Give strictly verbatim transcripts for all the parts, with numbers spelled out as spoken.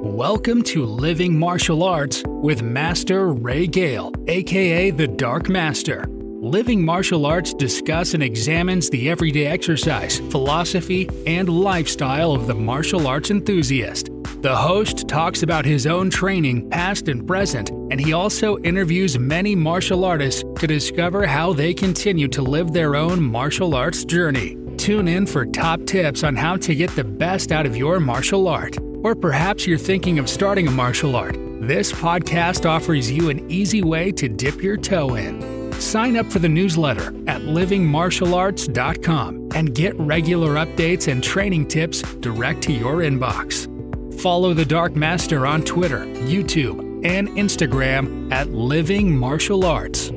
Welcome to Living Martial Arts with Master Ray Gale, aka the Dark Master. Living Martial Arts discusses and examines the everyday exercise, philosophy, and lifestyle of the martial arts enthusiast. The host talks about his own training, past and present, and he also interviews many martial artists to discover how they continue to live their own martial arts journey. Tune in for top tips on how to get the best out of your martial art. Or perhaps you're thinking of starting a martial art. This podcast offers you an easy way to dip your toe in. Sign up for the newsletter at living martial arts dot com and get regular updates and training tips direct to your inbox. Follow the Dark Master on Twitter, YouTube, and Instagram at Living Martial Arts.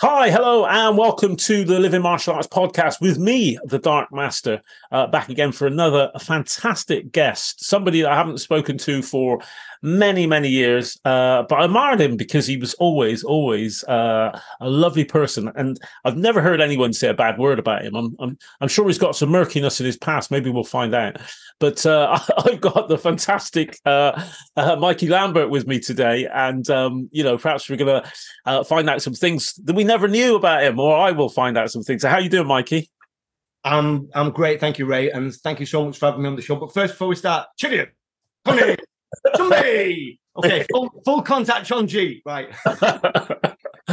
Hi, hello, and welcome to the Living Martial Arts podcast with me, the Dark Master, uh, back again for another fantastic guest, somebody that I haven't spoken to for many, many years, uh, but I admired him because he was always, always uh, a lovely person, and I've never heard anyone say a bad word about him. I'm, I'm, I'm sure he's got some murkiness in his past. Maybe we'll find out, but uh, I've got the fantastic uh, uh, Mikey Lambert with me today, and, um, you know, perhaps we're going to uh, find out some things that we never Never knew about him, or I will find out some things. So, how are you doing, Mikey? Um, I'm great, thank you, Ray, and thank you so much for having me on the show. But first, before we start, Chillian, honey, somebody, okay, full, full contact, John G. Right?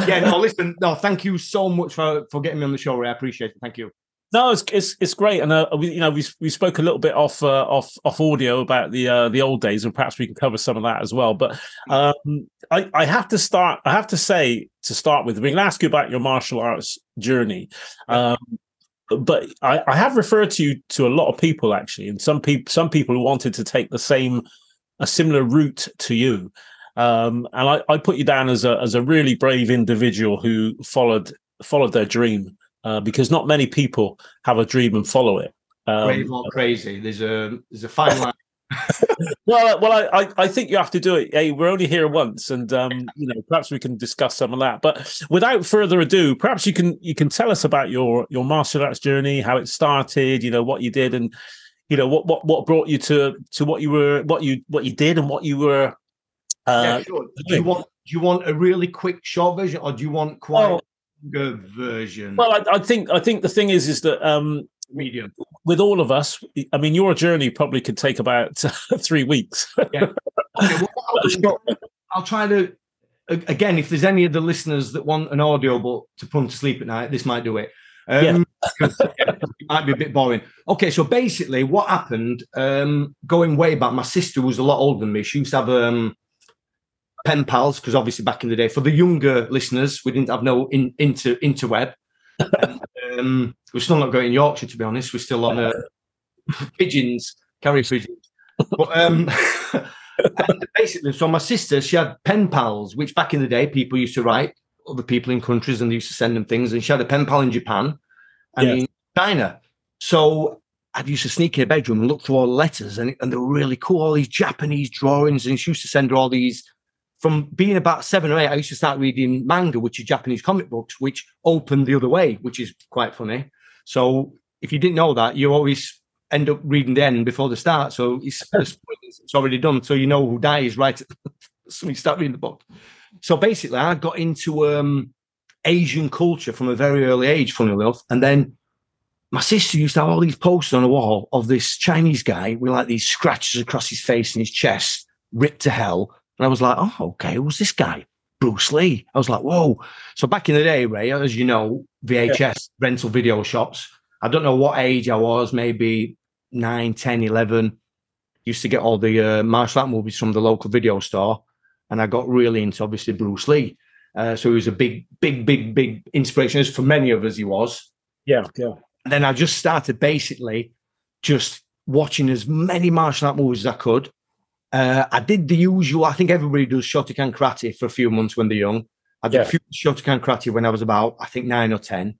yeah. No, listen. No, thank you so much for, for getting me on the show, Ray. I appreciate it. Thank you. No, it's it's, it's great, and uh, we, you know, we we spoke a little bit off uh, off off audio about the uh, the old days, and perhaps we can cover some of that as well. But um, I I have to start. I have to say to start with, we're going to ask you about your martial arts journey. Um, but I, I have referred to you to a lot of people actually, and some people some people wanted to take the same a similar route to you, um, and I, I put you down as a as a really brave individual who followed followed their dream. Uh, because not many people have a dream and follow it. Um, Brave or crazy. There's a there's a fine line. well, well, I, I think you have to do it. Hey, we're only here once, and um, you know, perhaps we can discuss some of that. But without further ado, perhaps you can you can tell us about your your martial arts journey, how it started, you know, what you did, and you know what what, what brought you to to what you were what you what you did and what you were. Uh, yeah, sure. Do you want do you want a really quick short version, or do you want quite? Oh, version. Well, I, I think I think the thing is is that um, medium with all of us. I mean, your journey probably could take about uh, three weeks. Yeah. Okay, well, I'll, I'll try to again. If there's any of the listeners that want an audio book to put them to sleep at night, this might do it. Um, yeah. yeah, it might be a bit boring. Okay, so basically, what happened? Um, going way back, my sister was a lot older than me. She used to have um. pen pals, because obviously back in the day, for the younger listeners, we didn't have no in, inter interweb. And, um, we're still not going in Yorkshire, to be honest. We're still on uh, pigeons, carrier pigeons. But um, and basically, so my sister, she had pen pals, which back in the day, people used to write other people in countries and they used to send them things. And she had a pen pal in Japan and yes. in China. So I used to sneak in her bedroom and look through all the letters, and, and they were really cool, all these Japanese drawings. And she used to send her all these. From being about seven or eight, I used to start reading manga, which are Japanese comic books, which opened the other way, which is quite funny. So if you didn't know that, you always end up reading the end before the start. So it's, it's already done. So you know who dies, right? So you start reading the book. So basically, I got into um, Asian culture from a very early age, funnily enough. And then my sister used to have all these posters on the wall of this Chinese guy with like these scratches across his face and his chest, ripped to hell. And I was like, oh, okay, who's this guy? Bruce Lee. I was like, whoa. So back in the day, Ray, as you know, V H S, yeah. rental video shops. I don't know what age I was, maybe nine, ten, eleven. Used to get all the uh, martial art movies from the local video store. And I got really into, obviously, Bruce Lee. Uh, so he was a big, big, big, big inspiration. As for many of us, he was. Yeah, yeah. And then I just started basically just watching as many martial art movies as I could. Uh, I did the usual, I think everybody does Shotokan karate for a few months when they're young. I did yeah. a few Shotokan karate when I was about, I think, nine or ten.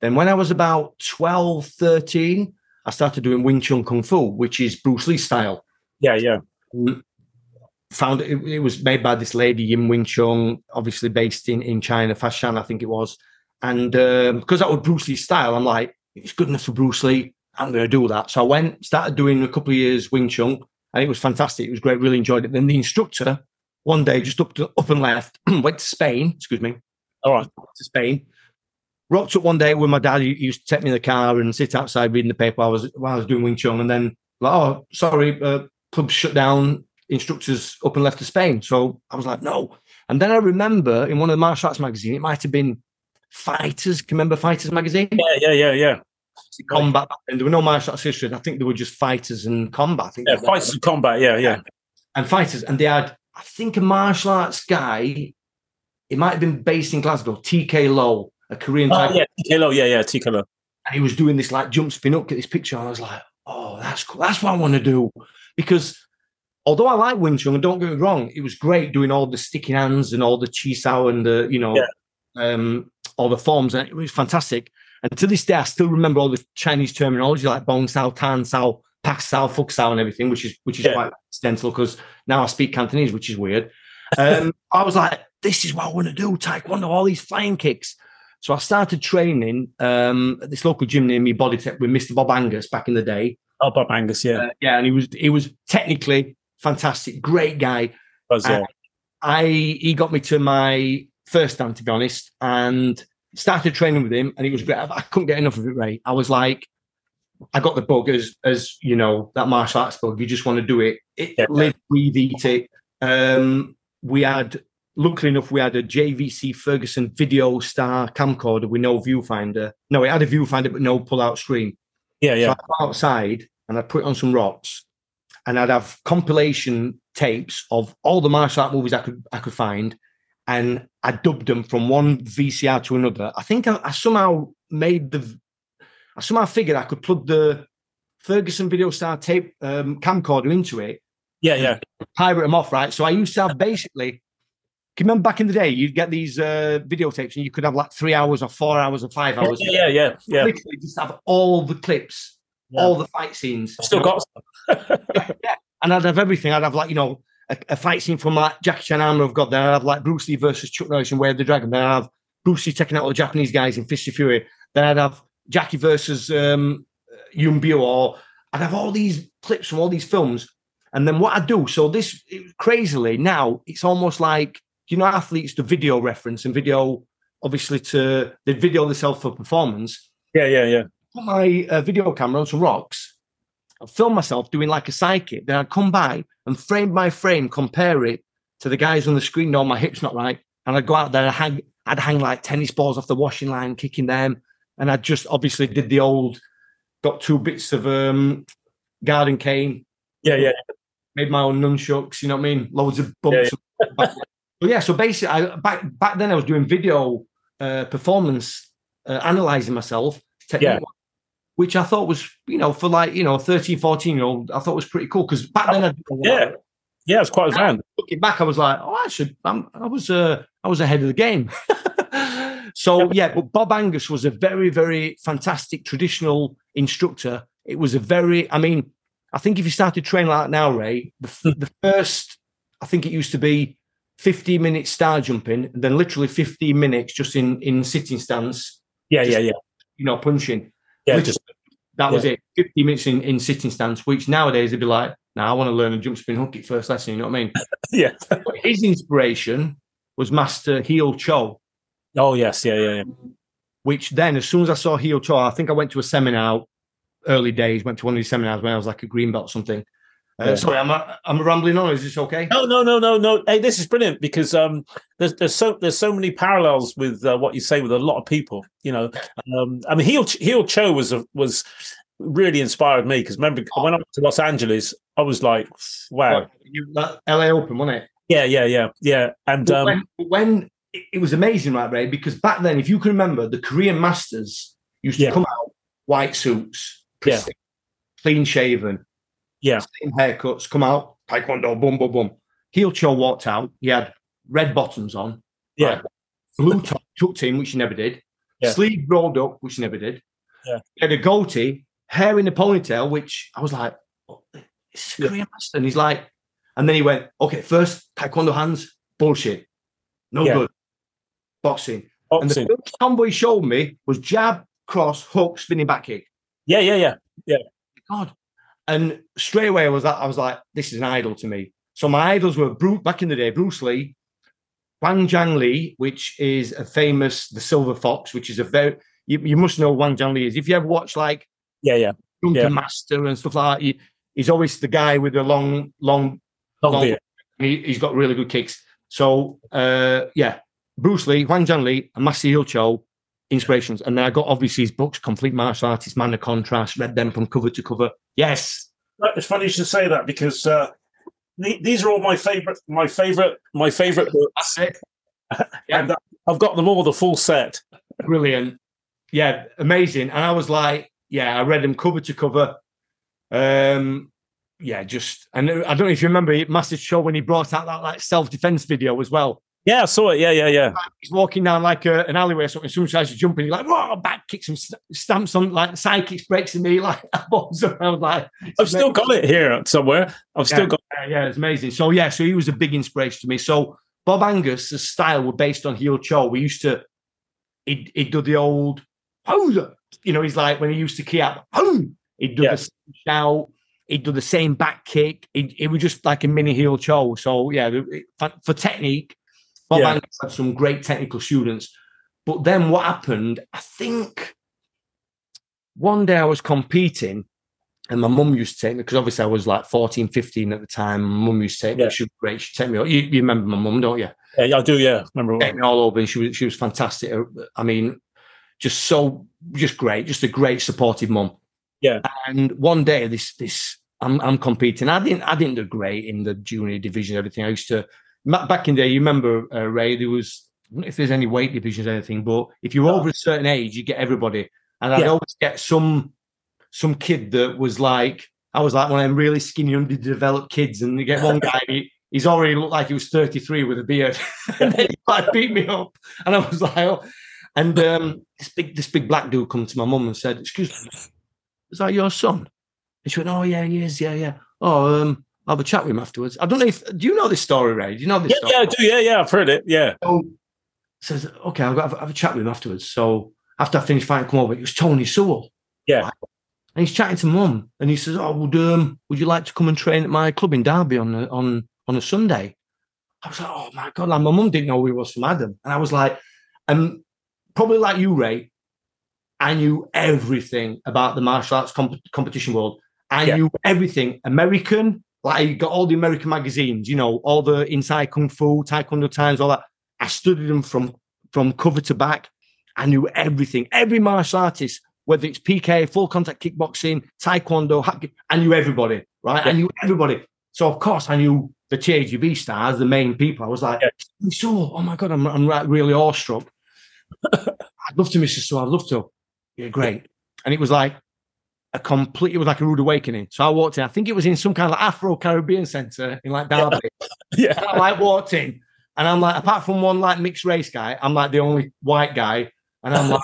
Then when I was about twelve, thirteen, I started doing Wing Chun Kung Fu, which is Bruce Lee style. Yeah, yeah. found it, it was made by this lady, Yin Wing Chung, obviously based in, in China, Fashan, I think it was. And um, because that was Bruce Lee's style, I'm like, it's good enough for Bruce Lee. I'm going to do that. So I went, started doing a couple of years Wing Chun, and it was fantastic. It was great, really enjoyed it. Then the instructor, one day, just up, to, up and left, went to Spain, excuse me. All right, to Spain. Rocked up one day with my dad. He used to take me in the car and sit outside reading the paper. I was while I was doing Wing Chun, and then like, oh, sorry, uh, club shut down. Instructors up and left to Spain. So I was like, no. And then I remember in one of the martial arts magazine, it might have been Fighters. Can you remember Fighters magazine? Yeah, yeah, yeah, yeah. Combat. And there were no martial arts history. I think there were just Fighters and Combat. I think yeah, Fighters right. and Combat. Yeah, yeah, and Fighters. And they had, I think, a martial arts guy. It might have been based in Glasgow. T K Low. A Korean type. Oh, yeah, T K Low, yeah, yeah, T K Low. And he was doing this like jump spin up, get this picture, and I was like, oh, that's cool. That's what I want to do. Because although I like Wing Chun, and don't get me wrong, it was great doing all the sticking hands and all the chi sao and the, you know, yeah. um, all the forms, and it was fantastic. And to this day, I still remember all the Chinese terminology like bong sao, tan sao, pak sao, fuk sao, and everything, which is which is yeah. quite accidental because now I speak Cantonese, which is weird. Um, I was like, this is what I want to do, Taekwondo, all these flying kicks. So I started training um, at this local gym near me, Body Tech, with Mister Bob Angus back in the day. Oh, Bob Angus, yeah. Uh, yeah, and he was he was technically fantastic, great guy. That's all. I He got me to my first stand, to be honest, and started training with him, and it was great. I, I couldn't get enough of it, Ray. I was like, I got the bug as, as you know, that martial arts bug. You just want to do it. It yeah. live, breathe, eat it. Um, we had... Luckily enough, we had a J V C Ferguson Video Star camcorder with no viewfinder. No, it had a viewfinder, but no pull-out screen. Yeah, yeah. So I'd go outside and I'd put it on some rocks, and I'd have compilation tapes of all the martial art movies I could I could find, and I dubbed them from one V C R to another. I think I, I somehow made the, I somehow figured I could plug the Ferguson Video Star tape um, camcorder into it. Yeah, yeah. Pirate them off, right? So I used to have basically. Can you remember back in the day, you'd get these uh, videotapes and you could have like three hours or four hours or five hours. Yeah, yeah, yeah. yeah. Literally just have all the clips, yeah. all the fight scenes. I've still got some. yeah. And I'd have everything. I'd have like, you know, a, a fight scene from like Jackie Chan, Armor of God. Then I'd have like Bruce Lee versus Chuck Norris in Way of the Dragon. Then I'd have Bruce Lee taking out all the Japanese guys in Fist of Fury. Then I'd have Jackie versus um, Yun Biu. Or I'd have all these clips from all these films. And then what I do, so this, it, crazily, now it's almost like, you know, athletes do video reference and video, obviously, to they video themselves for performance. Yeah, yeah, yeah. Put my uh, video camera on some rocks. I film myself doing like a sidekick. Then I'd come by and frame by frame compare it to the guys on the screen. No, my hip's not right. And I'd go out there and hang, I'd hang like tennis balls off the washing line, kicking them. And I just obviously did the old, got two bits of um, garden cane. Yeah, yeah. Made my own nunchucks. You know what I mean? Loads of bumps. Yeah, yeah. But yeah, so basically, I, back back then I was doing video uh, performance, uh, analysing myself, technique, yeah. which I thought was, you know, for like, you know, thirteen, fourteen-year-old, I thought was pretty cool. Because back then I did a lot. Yeah, yeah, it was quite advanced. Looking back, I was like, oh, I should, I'm, I was uh, I was ahead of the game. So, yeah, but Bob Angus was a very, very fantastic traditional instructor. It was a very, I mean, I think if you started training like now, Ray, the, f the first, I think it used to be, fifteen minutes star jumping, and then literally fifteen minutes just in, in sitting stance. Yeah, just, yeah, yeah. You know, punching. Yeah, literally, just that yeah. was it. fifteen minutes in, in sitting stance, which nowadays they'd be like, "Now nah, I want to learn a jump spin hook at first lesson." You know what I mean? yeah. But his inspiration was Master Hee Il Cho. Oh yes, yeah, yeah, yeah. Which then, as soon as I saw Hee Il Cho, I think I went to a seminar. Early days, went to one of these seminars when I was like a green belt or something. Uh, sorry, I'm a, I'm rambling on. Is this okay? No, no, no, no, no. Hey, this is brilliant because um, there's there's so there's so many parallels with uh, what you say with a lot of people. You know, um, I mean, Hee Il, Hee Il Cho was a, was really inspired me because remember oh. when I went to Los Angeles, I was like, wow, that L A Open, wasn't it? Yeah, yeah, yeah, yeah. And but um, when, when it was amazing, right, Ray? Because back then, if you can remember, the Korean masters used to yeah. come out white suits, yeah. clean shaven. Yeah. Same haircuts, come out, Taekwondo, boom, boom, boom. Hee Il Cho walked out. He had red bottoms on. Yeah. Right, blue top tucked in, which he never did. Yeah. Sleeve rolled up, which he never did. Yeah. He had a goatee, hair in a ponytail, which I was like, oh, this is a Korean master. And he's like, And then he went, okay, first taekwondo hands, bullshit, no yeah. good. Boxing. Boxing. And the first combo he showed me was jab, cross, hook, spinning back kick. Yeah, yeah, yeah, yeah. God. And straight away was that I was like, this is an idol to me. So my idols were Bruce, back in the day, Bruce Lee, Wang Jing Lei, which is a famous, the Silver Fox, which is a very, you, you must know Wang Jing Lei is. If you ever watch like, yeah, yeah, Drunken yeah. Master and stuff like that, he, he's always the guy with the long, long, long, long beard. He, he's got really good kicks. So, uh, yeah, Bruce Lee, Wang Jing Lei, and Hee Il Cho, inspirations. And then I got obviously his books, Complete Martial Artist, Man of Contrast, read them from cover to cover. Yes. It's funny you should say that because, uh, these are all my favorite, my favorite, my favorite books. That's it. Yeah. And I've got them all, the full set. Brilliant. Yeah, amazing. And I was like, yeah, I read them cover to cover. Um, yeah, just, and I don't know if you remember Master Cho when he brought out that like self-defense video as well. Yeah, I saw it. Yeah, yeah, yeah. He's walking down like a, an alleyway or something. Someone tries to jump in. He's like, whoa, back kicks and stamps on, like sidekicks, breaks in me, like, I was like, I've still got it here somewhere. I've yeah, still got it. Yeah, yeah, it's amazing. So, yeah, so he was a big inspiration to me. So, Bob Angus' style were based on Hee Il Cho. We used to, he'd, he'd do the old, oh, you know, he's like, when he used to key out, oh, he'd do yeah. the same shout, he'd do the same back kick. It, it was just like a mini Hee Il Cho. So, yeah, it, for, for technique, Bob yeah. Angus had some great technical students. But then what happened, I think one day I was competing and my mum used to take me, because obviously I was like fourteen, fifteen at the time. My mum used to take me. Yeah. She was great. She'd take me. You, you remember my mum, don't you? Yeah, I do, yeah. Remember take me all over, and she was, she was fantastic. I mean, just so, just great. Just a great supportive mum. Yeah. And one day this, this, I'm, I'm competing. I didn't, I didn't do great in the junior division, everything. I used to, back in the day, you remember, uh, Ray, there was, I don't know if there's any weight divisions or anything, but if you're over a certain age, you get everybody. And I'd yeah. always get some some kid that was like, I was like one of them really skinny, underdeveloped kids. And you get one guy, he, he's already looked like he was thirty-three with a beard. And then he like beat me up. And I was like, oh. And um, this big this big black dude come to my mum and said, excuse me, is that your son? And she went, oh, yeah, he is, yeah, yeah. Oh, um, I'll have a chat with him afterwards. I don't know if, do you know this story, Ray? Do you know this yeah, story? Yeah, I do. Yeah, yeah, I've heard it. Yeah. So says, okay, I'll have, have a chat with him afterwards. So after I finished fighting, come over, it was Tony Sewell. Yeah. Right? And he's chatting to mum and he says, oh, would, um, would you like to come and train at my club in Derby on a, on, on a Sunday? I was like, oh my God, like my mum didn't know who he was from Adam. And I was like, um, probably like you, Ray, I knew everything about the martial arts comp competition world. I yeah. knew everything American. Like, I got all the American magazines, you know, all the Inside Kung Fu, Taekwondo Times, all that. I studied them from, from cover to back. I knew everything. Every martial artist, whether it's P K, full contact kickboxing, Taekwondo, I knew everybody, right? Yeah. I knew everybody. So, of course, I knew the T A G B stars, the main people. I was like, yeah. so, oh, my God, I'm, I'm really awestruck. I'd love to, Mister So, I'd love to. Yeah, great. And it was like, a complete, it was like a rude awakening. So I walked in, I think it was in some kind of like Afro-Caribbean centre in like Derby. Yeah. And I like walked in and I'm like, apart from one like mixed race guy, I'm like the only white guy. And I'm like,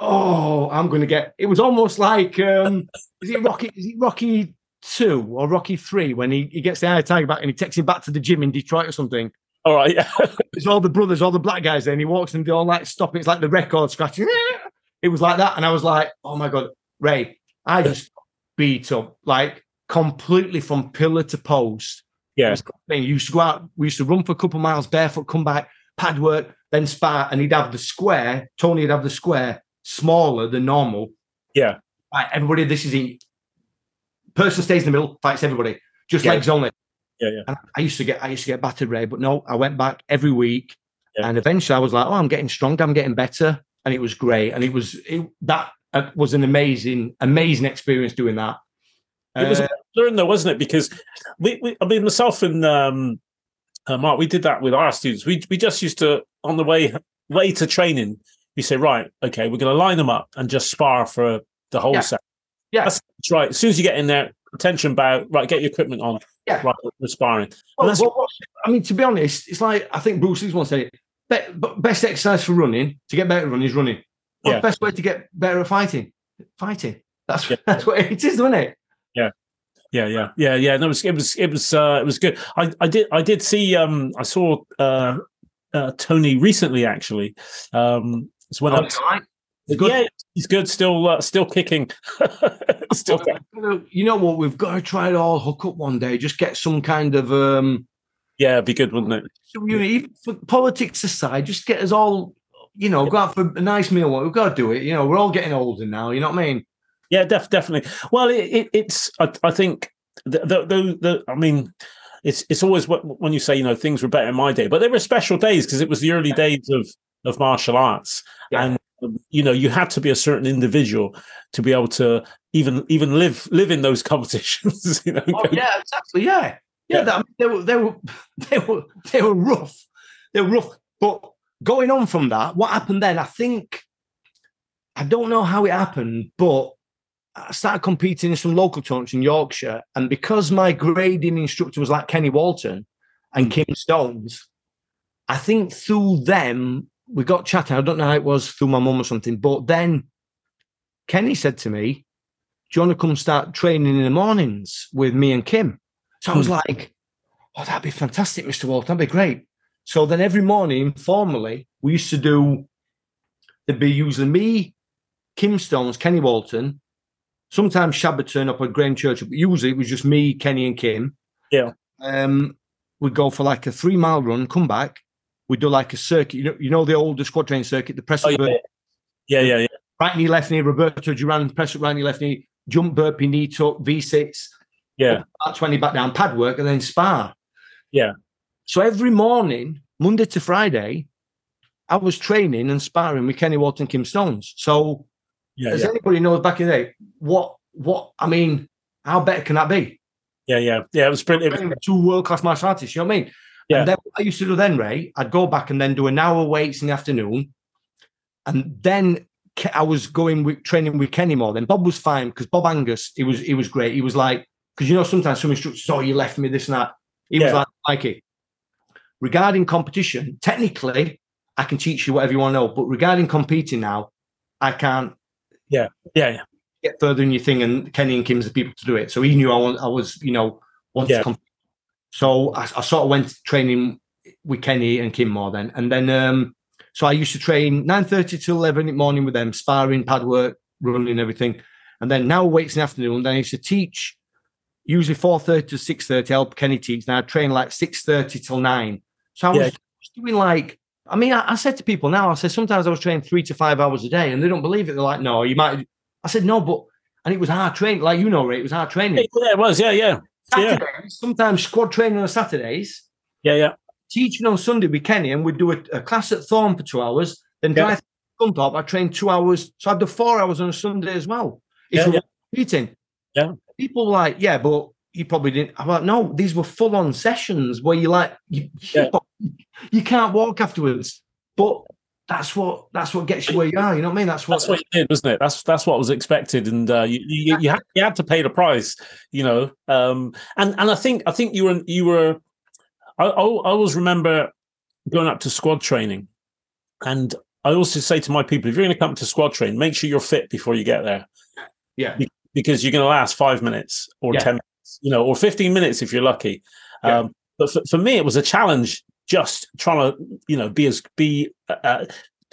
oh, I'm going to get, it was almost like, um, is it Rocky, is it Rocky two or Rocky three when he, he gets the eye tiger back and he takes him back to the gym in Detroit or something. All right. Yeah. It's all the brothers, all the black guys there and he walks and they all like stop. It's like the record scratching. It was like that. And I was like, oh my God, Ray. I just beat up, like, completely from pillar to post. Yeah. You used to go out, we used to run for a couple of miles, barefoot, come back, pad work, then spar, and he'd have the square, Tony would have the square, smaller than normal. Yeah. Right, everybody, this is it. Person stays in the middle, fights everybody, just yeah. legs only. Yeah, yeah. And I used to get, I used to get battered, Ray, but no, I went back every week, yeah. and eventually I was like, oh, I'm getting stronger, I'm getting better, and it was great, and it was, it, that... It was an amazing, amazing experience doing that. It was a learn though, wasn't it? Because we, we I mean, myself and um, uh, Mark, we did that with our students. We we just used to on the way way to training, we say, right, okay, we're going to line them up and just spar for the whole yeah. set. Yeah, that's, that's right. As soon as you get in there, attention bow, right, get your equipment on. Yeah, right, we're sparring. Well, that's, well, I mean, to be honest, it's like I think Bruce Lee's once said it. Be best exercise for running to get better at running is running. Well, yeah. The best way to get better at fighting, fighting. That's yeah. that's what it is, isn't it? Yeah. Yeah, yeah, yeah, yeah. No, it was, it was, it was, uh, it was good. I, I did, I did see. Um, I saw uh, uh, Tony recently, actually. Um, it's when oh, I, he's good. Yeah, he's good. Still, uh, still kicking. Still. Well, you know what? We've got to try it all. Hook up one day. Just get some kind of. Um, yeah, it'd be good, wouldn't it? So, you know, even for politics aside, just get us all. You know, go out for a nice meal. We've got to do it. You know, we're all getting older now. You know what I mean? Yeah, def- definitely. Well, it, it, it's. I, I think the, the, the, the. I mean, it's it's always what, when you say, you know, things were better in my day, but they were special days because it was the early days of of martial arts, yeah. And you know, you had to be a certain individual to be able to even even live live in those competitions. You know? Oh yeah, exactly. Yeah, yeah. yeah. That, I mean, they were they were they were they were rough. They were rough. But going on from that, what happened then? I think I don't know how it happened, but I started competing in some local tournaments in Yorkshire, and because my grading instructor was like Kenny Walton and Kim Stones, I think through them, we got chatting. I don't know how it was, through my mum or something, but then Kenny said to me, do you want to come start training in the mornings with me and Kim? So I was like, oh, that'd be fantastic, Mister Walton, that'd be great. So then every morning, formally, we used to do, it'd be usually me, Kim Stones, Kenny Walton. Sometimes Shab would turn up at Graham Churchill, but usually it was just me, Kenny, and Kim. Yeah. Um, we'd go for like a three mile run, come back. We'd do like a circuit. You know, you know the older squad train circuit, the press up. Oh, yeah. yeah, yeah, yeah. Right knee, left knee, Roberto Duran, press up, right knee, left knee, jump, burpee, knee tuck, V six. Yeah. Back twenty, back down, pad work, and then spar. Yeah. So every morning, Monday to Friday, I was training and sparring with Kenny Walton, Kim Stones. So. Yeah, Does yeah. anybody knows back in the day what what I mean? How better can that be? Yeah, yeah, yeah. It was brilliant. Two world class martial artists. You know what I mean? Yeah. And then what I used to do then, Ray, I'd go back and then do an hour weights in the afternoon, and then I was going with training with Kenny more. Then Bob was fine because Bob Angus, he was he was great. He was like, because you know sometimes some instructors, oh, you left me this and that. He yeah. was like, Mikey, regarding competition, technically I can teach you whatever you want to know, but regarding competing now, I can't. Yeah, yeah, yeah. Get further in your thing, and Kenny and Kim's the people to do it. So he knew I, want, I was, you know, wanted yeah. to compete. So I, I sort of went training with Kenny and Kim more then, and then um, so I used to train nine thirty to eleven in the morning with them, sparring, pad work, running, everything, and then now weights in the afternoon. Then I used to teach usually four thirty to six thirty. Help Kenny teach. Now I train like six thirty till nine. So I was, yeah. I was doing like. I mean, I, I said to people now, I said, sometimes I was training three to five hours a day and they don't believe it. They're like, no, you might. I said, no, but, and it was hard training. Like, you know, Ray, it was hard training. Yeah, it was. Yeah, yeah. Saturdays, yeah. Sometimes squad training on Saturdays. Yeah, yeah. Teaching on Sunday with Kenny, and we'd do a, a class at Thorn for two hours. Then drive yeah. to Gumthorpe, I trained two hours. So I'd do four hours on a Sunday as well. It's yeah, a yeah. meeting. Yeah. People were like, yeah, but you probably didn't. I'm like, no, these were full on sessions where you like, you, yeah. you can't walk afterwards, but that's what that's what gets you where you are. You know what I mean? That's what that's what you did, wasn't it? That's that's what was expected, and uh, you you, you, had, you had to pay the price, you know. Um, and and I think I think you were you were. I, I always remember going up to squad training, and I also say to my people, if you're going to come to squad train, make sure you're fit before you get there. Yeah, because you're going to last five minutes or yeah. ten minutes, you know, or fifteen minutes if you're lucky. Yeah. Um, but for, for me, it was a challenge. Just trying to, you know, be as be. Uh,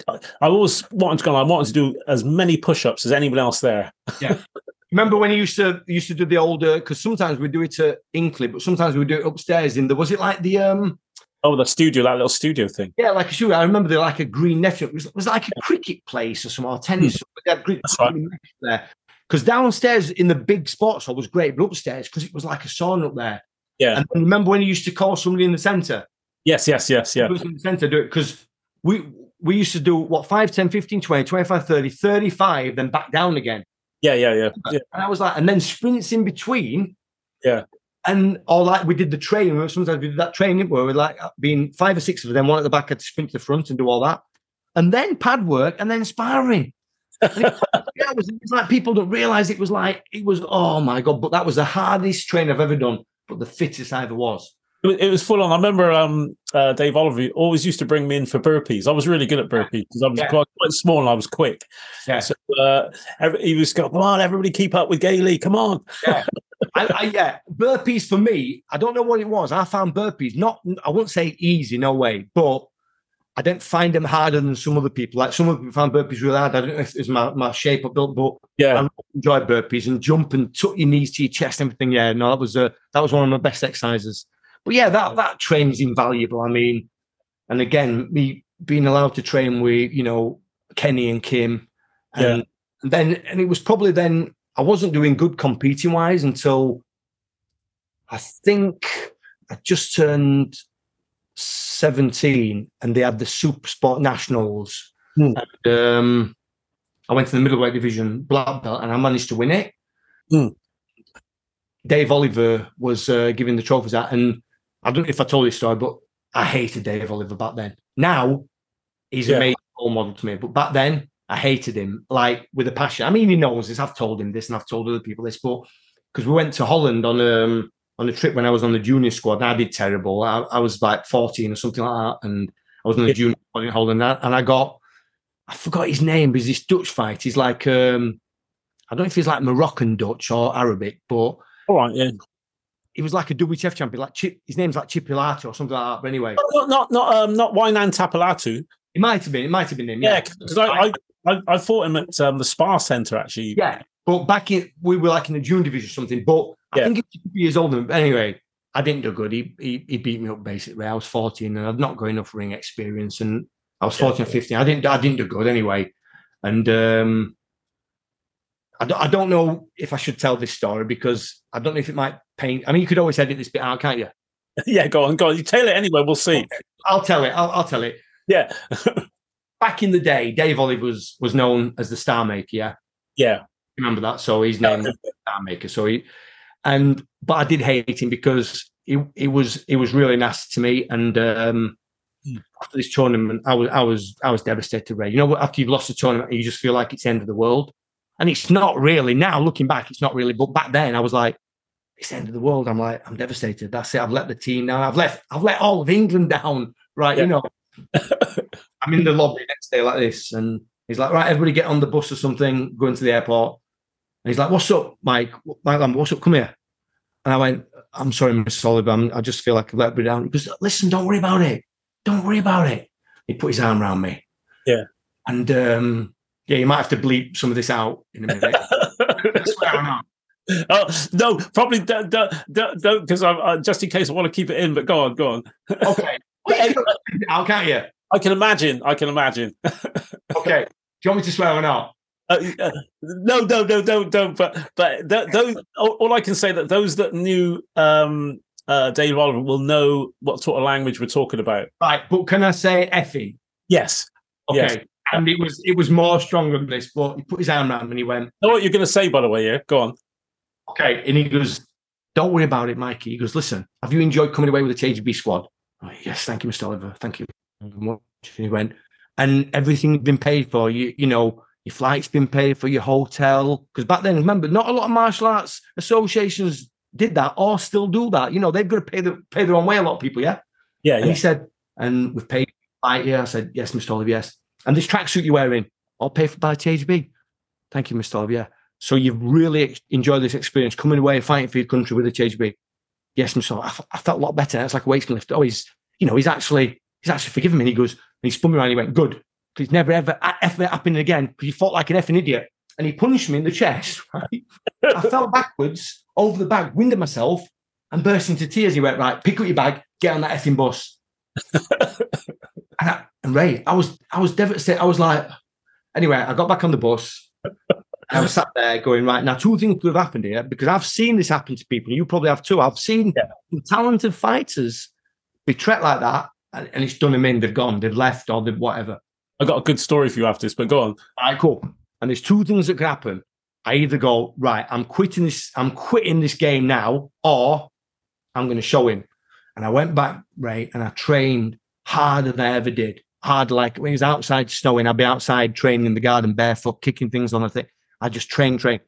I always wanted to go. I wanted to do as many push-ups as anyone else there. Yeah. Remember when you used to used to do the older? Because sometimes we do it at Inkley, but sometimes we do it upstairs in the. Was it like the um? Oh, the studio, that little studio thing. Yeah, like a studio. I remember they like a green net. It was, it was like a cricket place or some or tennis. Mm. They had green, right. green net there. Because downstairs in the big sports hall was great, but upstairs because it was like a sauna up there. Yeah. And remember when you used to call somebody in the centre. Yes, yes, yes, yeah. Because we we used to do, what, five, ten, fifteen, twenty, twenty-five, thirty, thirty-five, then back down again. Yeah, yeah, yeah. yeah. And I was like, and then sprints in between. Yeah. And, or like, we did the training. Sometimes we did that training where we're like, being five or six of them, one at the back, I'd sprint to the front and do all that. And then pad work and then sparring. And it, yeah, it, was, it was like people don't realise it was like, it was, oh, my God. But that was the hardest train I've ever done, but the fittest I ever was. It was full on. I remember um, uh, Dave Oliver always used to bring me in for burpees. I was really good at burpees because I was yeah. quite, quite small and I was quick. Yeah. So uh, every, he was going, come on, everybody keep up with Gailey. Come on. Yeah. I, I, yeah, burpees for me, I don't know what it was. I found burpees, not, I wouldn't say easy, no way, but I didn't find them harder than some other people. Like some other people found burpees really hard. I don't know if it's my, my shape or built, but yeah. I enjoyed burpees and jump and tuck your knees to your chest and everything. Yeah, no, that was uh, that was one of my best exercises. But yeah, that, that training's invaluable. I mean, and again, me being allowed to train with, you know, Kenny and Kim. And, yeah. and then, and it was probably then, I wasn't doing good competing wise until I think I just turned seventeen and they had the Super Sport Nationals. Mm. And, um, I went to the middleweight division, black belt, and I managed to win it. Mm. Dave Oliver was uh, giving the trophies out, and I don't know if I told you this story, but I hated Dave Oliver back then. Now, he's yeah. a major role model to me, but back then, I hated him, like, with a passion. I mean, he knows this. I've told him this, and I've told other people this, but because we went to Holland on um, on a trip when I was on the junior squad, and I did terrible. I, I was, like, fourteen or something like that, and I was on the yeah. junior squad in Holland, and I, and I got... I forgot his name, but he's this Dutch fight. He's, like... Um, I don't know if he's, like, Moroccan Dutch or Arabic, but... All right, yeah. He was like a W T F champion, like Chip, his name's like Chipilatu or something like that. But anyway, not not not um, not Wainan Tapilatu. It might have been. It might have been him. Yeah, because yeah, I, I, I I fought him at um, the Spa Centre actually. Yeah, but back in we were like in the junior division or something. But yeah. I think he was years older. But anyway, I didn't do good. He, he he beat me up basically. I was fourteen and I'd not got enough ring experience, and I was fourteen yeah. or fifteen. I didn't I didn't do good anyway, and. um I don't know if I should tell this story because I don't know if it might paint. I mean, you could always edit this bit out, can't you? Yeah, go on, go on. You tell it anyway, we'll see. I'll tell it. I'll, I'll tell it. Yeah. Back in the day, Dave Oliver was, was known as the Star Maker, yeah? Yeah. Remember that? So his name was the Star Maker. So he, and, but I did hate him because he, he was he was really nasty to me. And um, after this tournament, I was, I was, I was devastated, Ray. You know, after you've lost the tournament, you just feel like it's the end of the world. And it's not really, now looking back, it's not really, but back then I was like, it's the end of the world. I'm like, I'm devastated. That's it. I've let the team down. I've left, I've let all of England down. Right. Yeah. You know, I'm in the lobby next day like this. And he's like, right, everybody get on the bus or something, going to the airport. And he's like, what's up, Mike? Mike Lambert, what's up? Come here. And I went, I'm sorry, Mister Oliver, I'm, I just feel like I've let everybody down. He goes, listen, don't worry about it. Don't worry about it. He put his arm around me. Yeah. And, um, yeah, you might have to bleep some of this out in a minute. That's what I'm on. Oh, no, probably don't, don't, because uh, just in case I want to keep it in, but go on, go on. Okay. I'll count you. I can imagine. I can imagine. Okay. Do you want me to swear or not? Uh, uh, no, no, no, don't, don't. But, but th- those, all, all I can say that those that knew um, uh, Dave Oliver will know what sort of language we're talking about. Right. But can I say Effie? Yes. Okay. Yes. And it was it was more stronger than this, but he put his arm around him and he went... I know what you're going to say, by the way, yeah? Go on. Okay, and he goes, don't worry about it, Mikey. He goes, listen, have you enjoyed coming away with the T A G B squad? I went, yes, thank you, Mister Oliver. Thank you very much. And he went, and everything's been paid for. You you know, your flight's been paid for, your hotel. Because back then, remember, not a lot of martial arts associations did that or still do that. You know, they've got to pay, the, pay their own way, a lot of people, yeah? Yeah, and yeah. he said, and we've paid for flight here. I said, yes, Mister Oliver, yes. And this tracksuit you're wearing, I'll pay for by T H B. Thank you, Mister Oliver. Yeah. So you've really enjoyed this experience, coming away and fighting for your country with the T H B. Yes, Mister Oliver. I, f- I felt a lot better. That's like a weight lift. Oh, he's, you know, he's actually, he's actually forgiven me. And he goes, and he spun me around. And he went, good. Because it's never ever ever happened again. Because you fought like an effing idiot. And he punched me in the chest. Right? I fell backwards over the bag, winded myself, and burst into tears. He went, right, pick up your bag, get on that effing bus. And, I, and Ray, I was I was devastated. I was like, anyway, I got back on the bus. I was sat there going, right, now two things could have happened here, because I've seen this happen to people. You probably have too. I've seen yeah. talented fighters be treated like that, and, and it's done them in. They've gone. They've left or they've whatever. I got a good story for you after this, but go on. All right, cool. And there's two things that could happen. I either go, right, I'm quitting this, I'm quitting this game now, or I'm going to show him. And I went back, Ray, and I trained harder than I ever did. Hard, like when it was outside snowing, I'd be outside training in the garden barefoot, kicking things on the thing. I just train, train.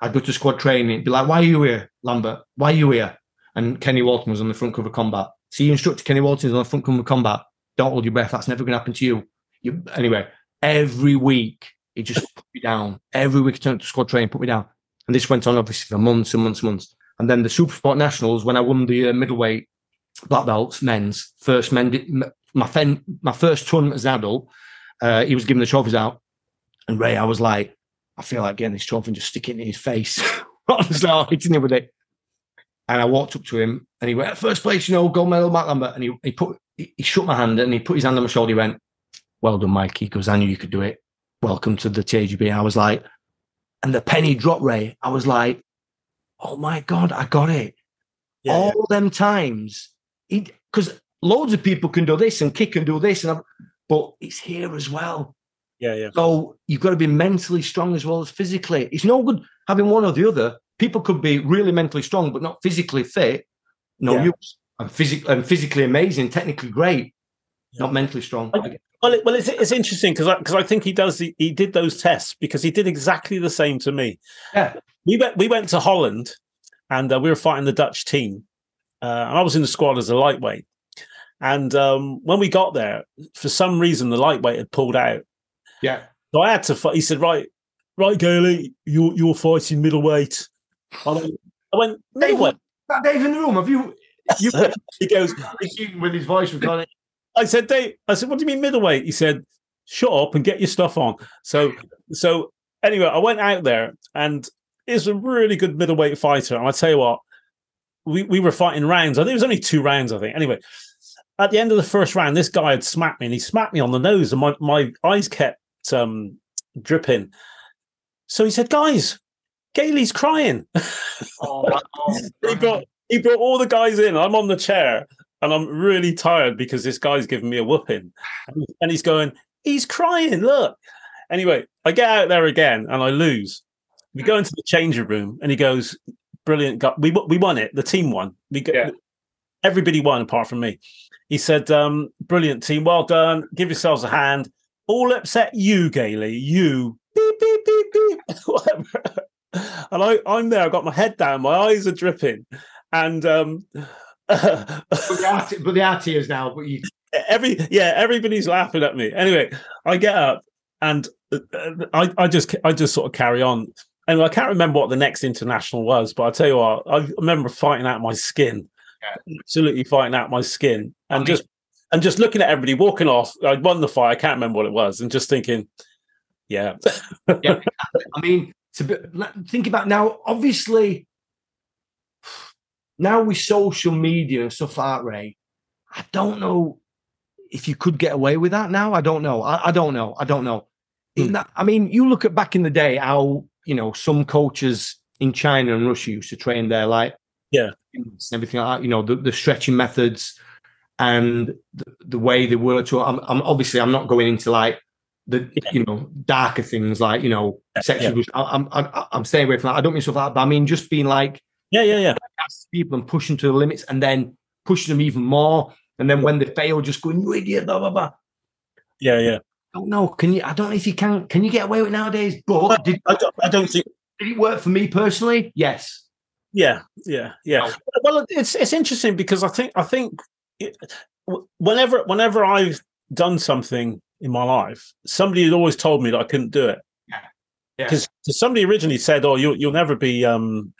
I'd go to squad training, be like, why are you here, Lambert? Why are you here? and Kenny Walton was on the front cover of Combat. See, you instructor Kenny Walton is on the front cover of Combat. Don't hold your breath. That's never going to happen to you. You anyway, every week it just put me down. Every week it turned to squad train, put me down. And this went on, obviously, for months and months and months. And then the Supersport Nationals, when I won the uh, middleweight black belts, men's, first men, my, fen, my first tournament as an adult, uh, he was giving the trophies out. And Ray, I was like, I feel like getting this trophy and just sticking it in his face. I was like hitting him with it. And I walked up to him and he went, first place, you know, gold medal, Mark Lambert. And he, he put, he, he shook my hand and he put his hand on my shoulder. He went, well done, Mikey, because I knew you could do it. Welcome to the T A G B. I was like, and the penny dropped, Ray. I was like, oh my God, I got it. Yeah, All yeah. them times. Because loads of people can do this and kick and do this, and I've, but it's here as well. Yeah, yeah. So you've got to be mentally strong as well as physically. It's no good having one or the other. People could be really mentally strong but not physically fit. No yeah. use. And, physic- and physically amazing, technically great, yeah. not mentally strong. I, well, it, well, it's it's interesting because because I, I think he does he, he did those tests because he did exactly the same to me. Yeah, we went we went to Holland and uh, we were fighting the Dutch team. Uh, and I was in the squad as a lightweight, and um, when we got there, for some reason the lightweight had pulled out. Yeah, so I had to fight. He said, "Right, right, Gale, you're you're fighting middleweight." I went, I went middleweight. That Dave in the room, have you? you he goes with his voice recording. I said, "Dave, I said, what do you mean middleweight?" He said, "Shut up and get your stuff on." So, so anyway, I went out there, and it's a really good middleweight fighter. And I tell you what, we we were fighting rounds. I think it was only two rounds. I think anyway. At the end of the first round, this guy had smacked me, and he smacked me on the nose, and my my eyes kept um, dripping. So he said, "Guys, Gailey's crying." Oh, he brought he brought all the guys in. I'm on the chair, and I'm really tired because this guy's giving me a whooping, and he's going, "He's crying. Look." Anyway, I get out there again, and I lose. We go into the changing room, and he goes, "Brilliant guy. We we won it. The team won. We go, yeah. Everybody won apart from me." He said, um, "Brilliant team. Well done. Give yourselves a hand. All upset you, Gailey. You beep beep beep beep." Whatever. And I I'm there. I've got my head down. My eyes are dripping. And um, but the art is now. But you every yeah everybody's laughing at me. Anyway, I get up and I I just I just sort of carry on. And I can't remember what the next international was, but I tell you what, I remember fighting out my skin, yeah. absolutely fighting out my skin, and I mean, just and just looking at everybody walking off. I won the fight. I can't remember what it was, and just thinking, yeah, yeah. I mean, to be, think about now. Obviously, now with social media and stuff like that, Ray, I don't know if you could get away with that now. I don't know. I, I don't know. I don't know. Mm. That, I mean, you look at back in the day how. You know, some coaches in China and Russia used to train there, like yeah, and everything like that. You know, the, the stretching methods and the, the way they were to. I'm, I'm obviously I'm not going into like the yeah. you know darker things like you know sexual. Yeah. I'm I'm I'm staying away from that. I don't mean stuff like that, but I mean just being like yeah yeah yeah, people and pushing to the limits and then pushing them even more, and then when they fail, just going you idiot blah blah blah. Yeah yeah. I don't know. Can you? I don't know if you can. Can you get away with it nowadays? But did, I, don't, I don't think did it work for me personally. Yes. Yeah. Yeah. Yeah. Oh. Well, it's it's interesting because I think I think it, whenever whenever I've done something in my life, somebody had always told me that I couldn't do it. Yeah. Because yeah. somebody originally said, "Oh, you'll you'll never be um,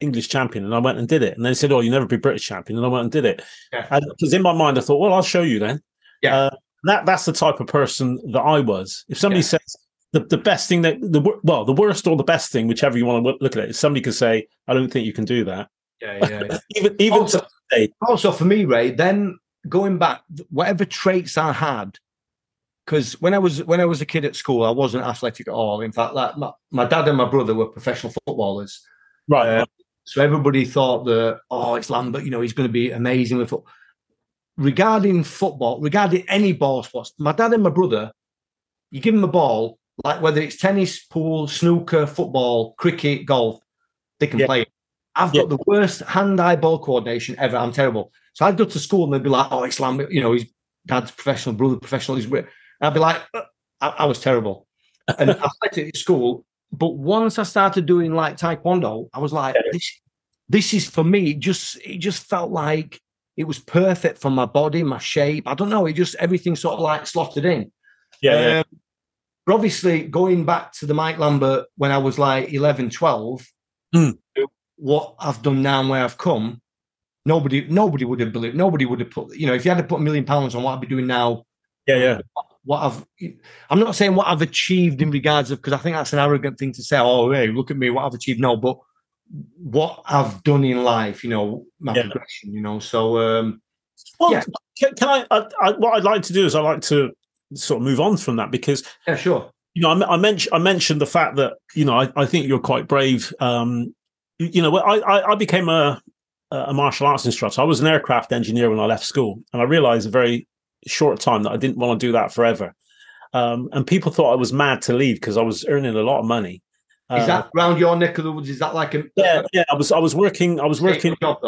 English champion," and I went and did it. And they said, "Oh, you'll never be British champion," and I went and did it. Because yeah. in my mind, I thought, "Well, I'll show you then." Yeah. Uh, That that's the type of person that I was. If somebody yeah. says the, the best thing that the well the worst or the best thing, whichever you want to look at it, somebody could say, "I don't think you can do that." Yeah, yeah. yeah. even even also, today. Also for me, Ray. Then going back, whatever traits I had, because when I was when I was a kid at school, I wasn't athletic at all. In fact, like my, my dad and my brother were professional footballers, right? Uh, so everybody thought that oh, it's Lambert, you know, he's going to be amazing with football. Regarding football, regarding any ball sports, my dad and my brother, you give them a ball, like whether it's tennis, pool, snooker, football, cricket, golf, they can yeah. play. I've yeah. got the worst hand-eye ball coordination ever. I'm terrible. So I'd go to school and they'd be like, "Oh, it's Lambert, you know, his dad's professional, brother professional." He's weird. And I'd be like, I, I was terrible. And I played it at school. But once I started doing like Taekwondo, I was like, this, this is, for me, it just it just felt like it was perfect for my body, my shape. I don't know. It just, everything sort of like slotted in. Yeah, um, yeah. But obviously, going back to the Mike Lambert when I was like eleven, twelve, mm. what I've done now and where I've come, nobody nobody would have believed, nobody would have put, you know, if you had to put a million pounds on what I'd be doing now. Yeah, yeah. What I've, I'm not saying what I've achieved in regards of, because I think that's an arrogant thing to say, oh, hey, look at me, what I've achieved. No, but what I've done in life, you know, my yeah. progression, you know, so. Um, well, yeah. can, can I, I, I, what I'd like to do is I'd like to sort of move on from that, because. Yeah, sure. You know, I, I, mentioned, I mentioned the fact that, you know, I, I think you're quite brave. Um, you, you know, I, I, I became a, a martial arts instructor. I was an aircraft engineer when I left school, and I realized a very short time that I didn't want to do that forever, um and people thought I was mad to leave because I was earning a lot of money. Uh, is that around your neck of the woods? Is that like a yeah yeah I was I was working I was working job,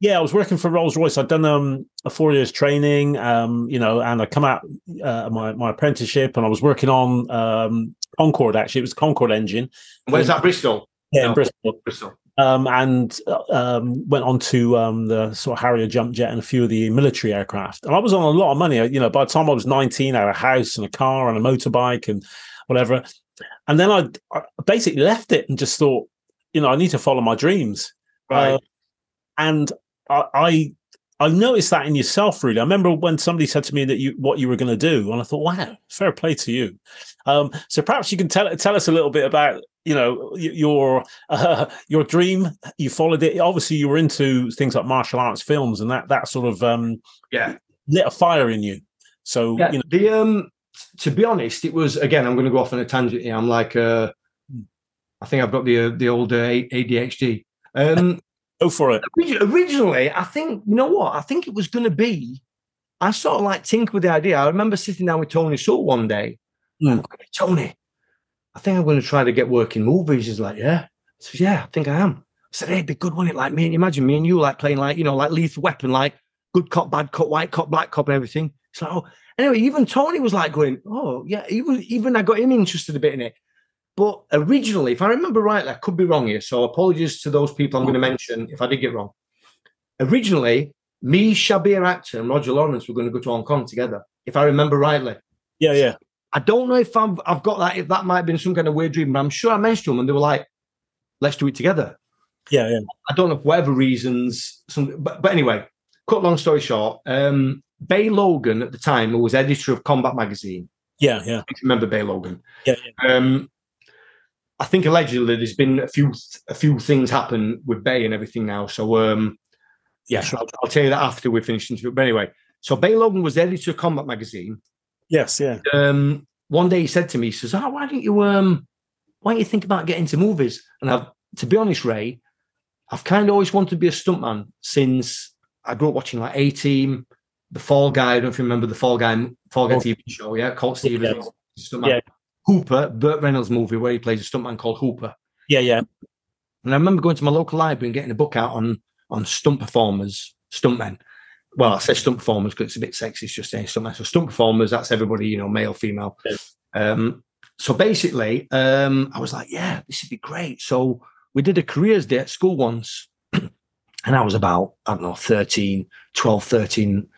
yeah I was working for Rolls Royce. I'd done um a four years training, um you know, and I come out uh, my my apprenticeship, and I was working on um Concorde. Actually, it was Concorde engine. Where's that? Bristol. Yeah, no, Bristol. Bristol. Um, and um, went on to um, the sort of Harrier jump jet and a few of the military aircraft. And I was on a lot of money. You know, by the time I was nineteen, I had a house and a car and a motorbike and whatever. And then I, I basically left it and just thought, you know, I need to follow my dreams. Right. Uh, and I, I I noticed that in yourself, really. I remember when somebody said to me that you what you were going to do, and I thought, wow, fair play to you. Um, so perhaps you can tell tell us a little bit about, you know, your uh, your dream. You followed it. Obviously, you were into things like martial arts films, and that that sort of um, yeah lit a fire in you. So yeah, you know, the um, to be honest, it was, again, I'm going to go off on a tangent here. I'm like, uh, I think I've got the uh, the old uh, A D H D. Um, Go for it. Originally, I think, you know what? I think it was going to be, I sort of like tinker with the idea. I remember sitting down with Tony Sewell one day. Mm. Tony, I think I'm going to try to get work in movies. He's like, yeah. I said, yeah, I think I am. I said, hey, it'd be good, wouldn't it? Like me and imagine me and you like playing like, you know, like Lethal Weapon, like good cop, bad cop, white cop, black cop and everything. It's like, oh, anyway, even Tony was like going, oh, yeah, even, even I got him interested a bit in it. But originally, if I remember rightly, I could be wrong here, so apologies to those people I'm going to mention if I did get wrong. Originally, me, Shabir Acton, and Roger Lawrence were going to go to Hong Kong together, if I remember rightly. Yeah, yeah. I don't know if I've, I've got that, if that might have been some kind of weird dream, but I'm sure I mentioned them, and they were like, let's do it together. Yeah, yeah. I don't know, for whatever reasons. Some, but, but anyway, cut long story short, um, Bay Logan at the time, who was editor of Combat Magazine. Yeah, yeah. I remember Bay Logan. Yeah, yeah. Um, I think allegedly there's been a few a few things happen with Bay and everything now. So, um, yeah, sure. I'll, I'll tell you that after we've finished the interview. But anyway, so Bay Logan was the editor of Combat Magazine. Yes, yeah. Um, one day he said to me, he says, oh, why don't you um, why don't you think about getting into movies? And I've, to be honest, Ray, I've kind of always wanted to be a stuntman since I grew up watching like A-Team, The Fall Guy. I don't know if you remember The Fall Guy, Fall Guy oh. T V show, yeah, Colt Stevens, stuntman. Yeah. Hooper, Burt Reynolds' movie where he plays a stuntman called Hooper. Yeah, yeah. And I remember going to my local library and getting a book out on on stunt performers, stuntmen. Well, I say stunt performers because it's a bit sexy, it's just saying stuntmen. So stunt performers, that's everybody, you know, male, female. Yeah. Um, so basically, um, I was like, yeah, this would be great. So we did a careers day at school once, and I was about, I don't know, thirteen, twelve, thirteen.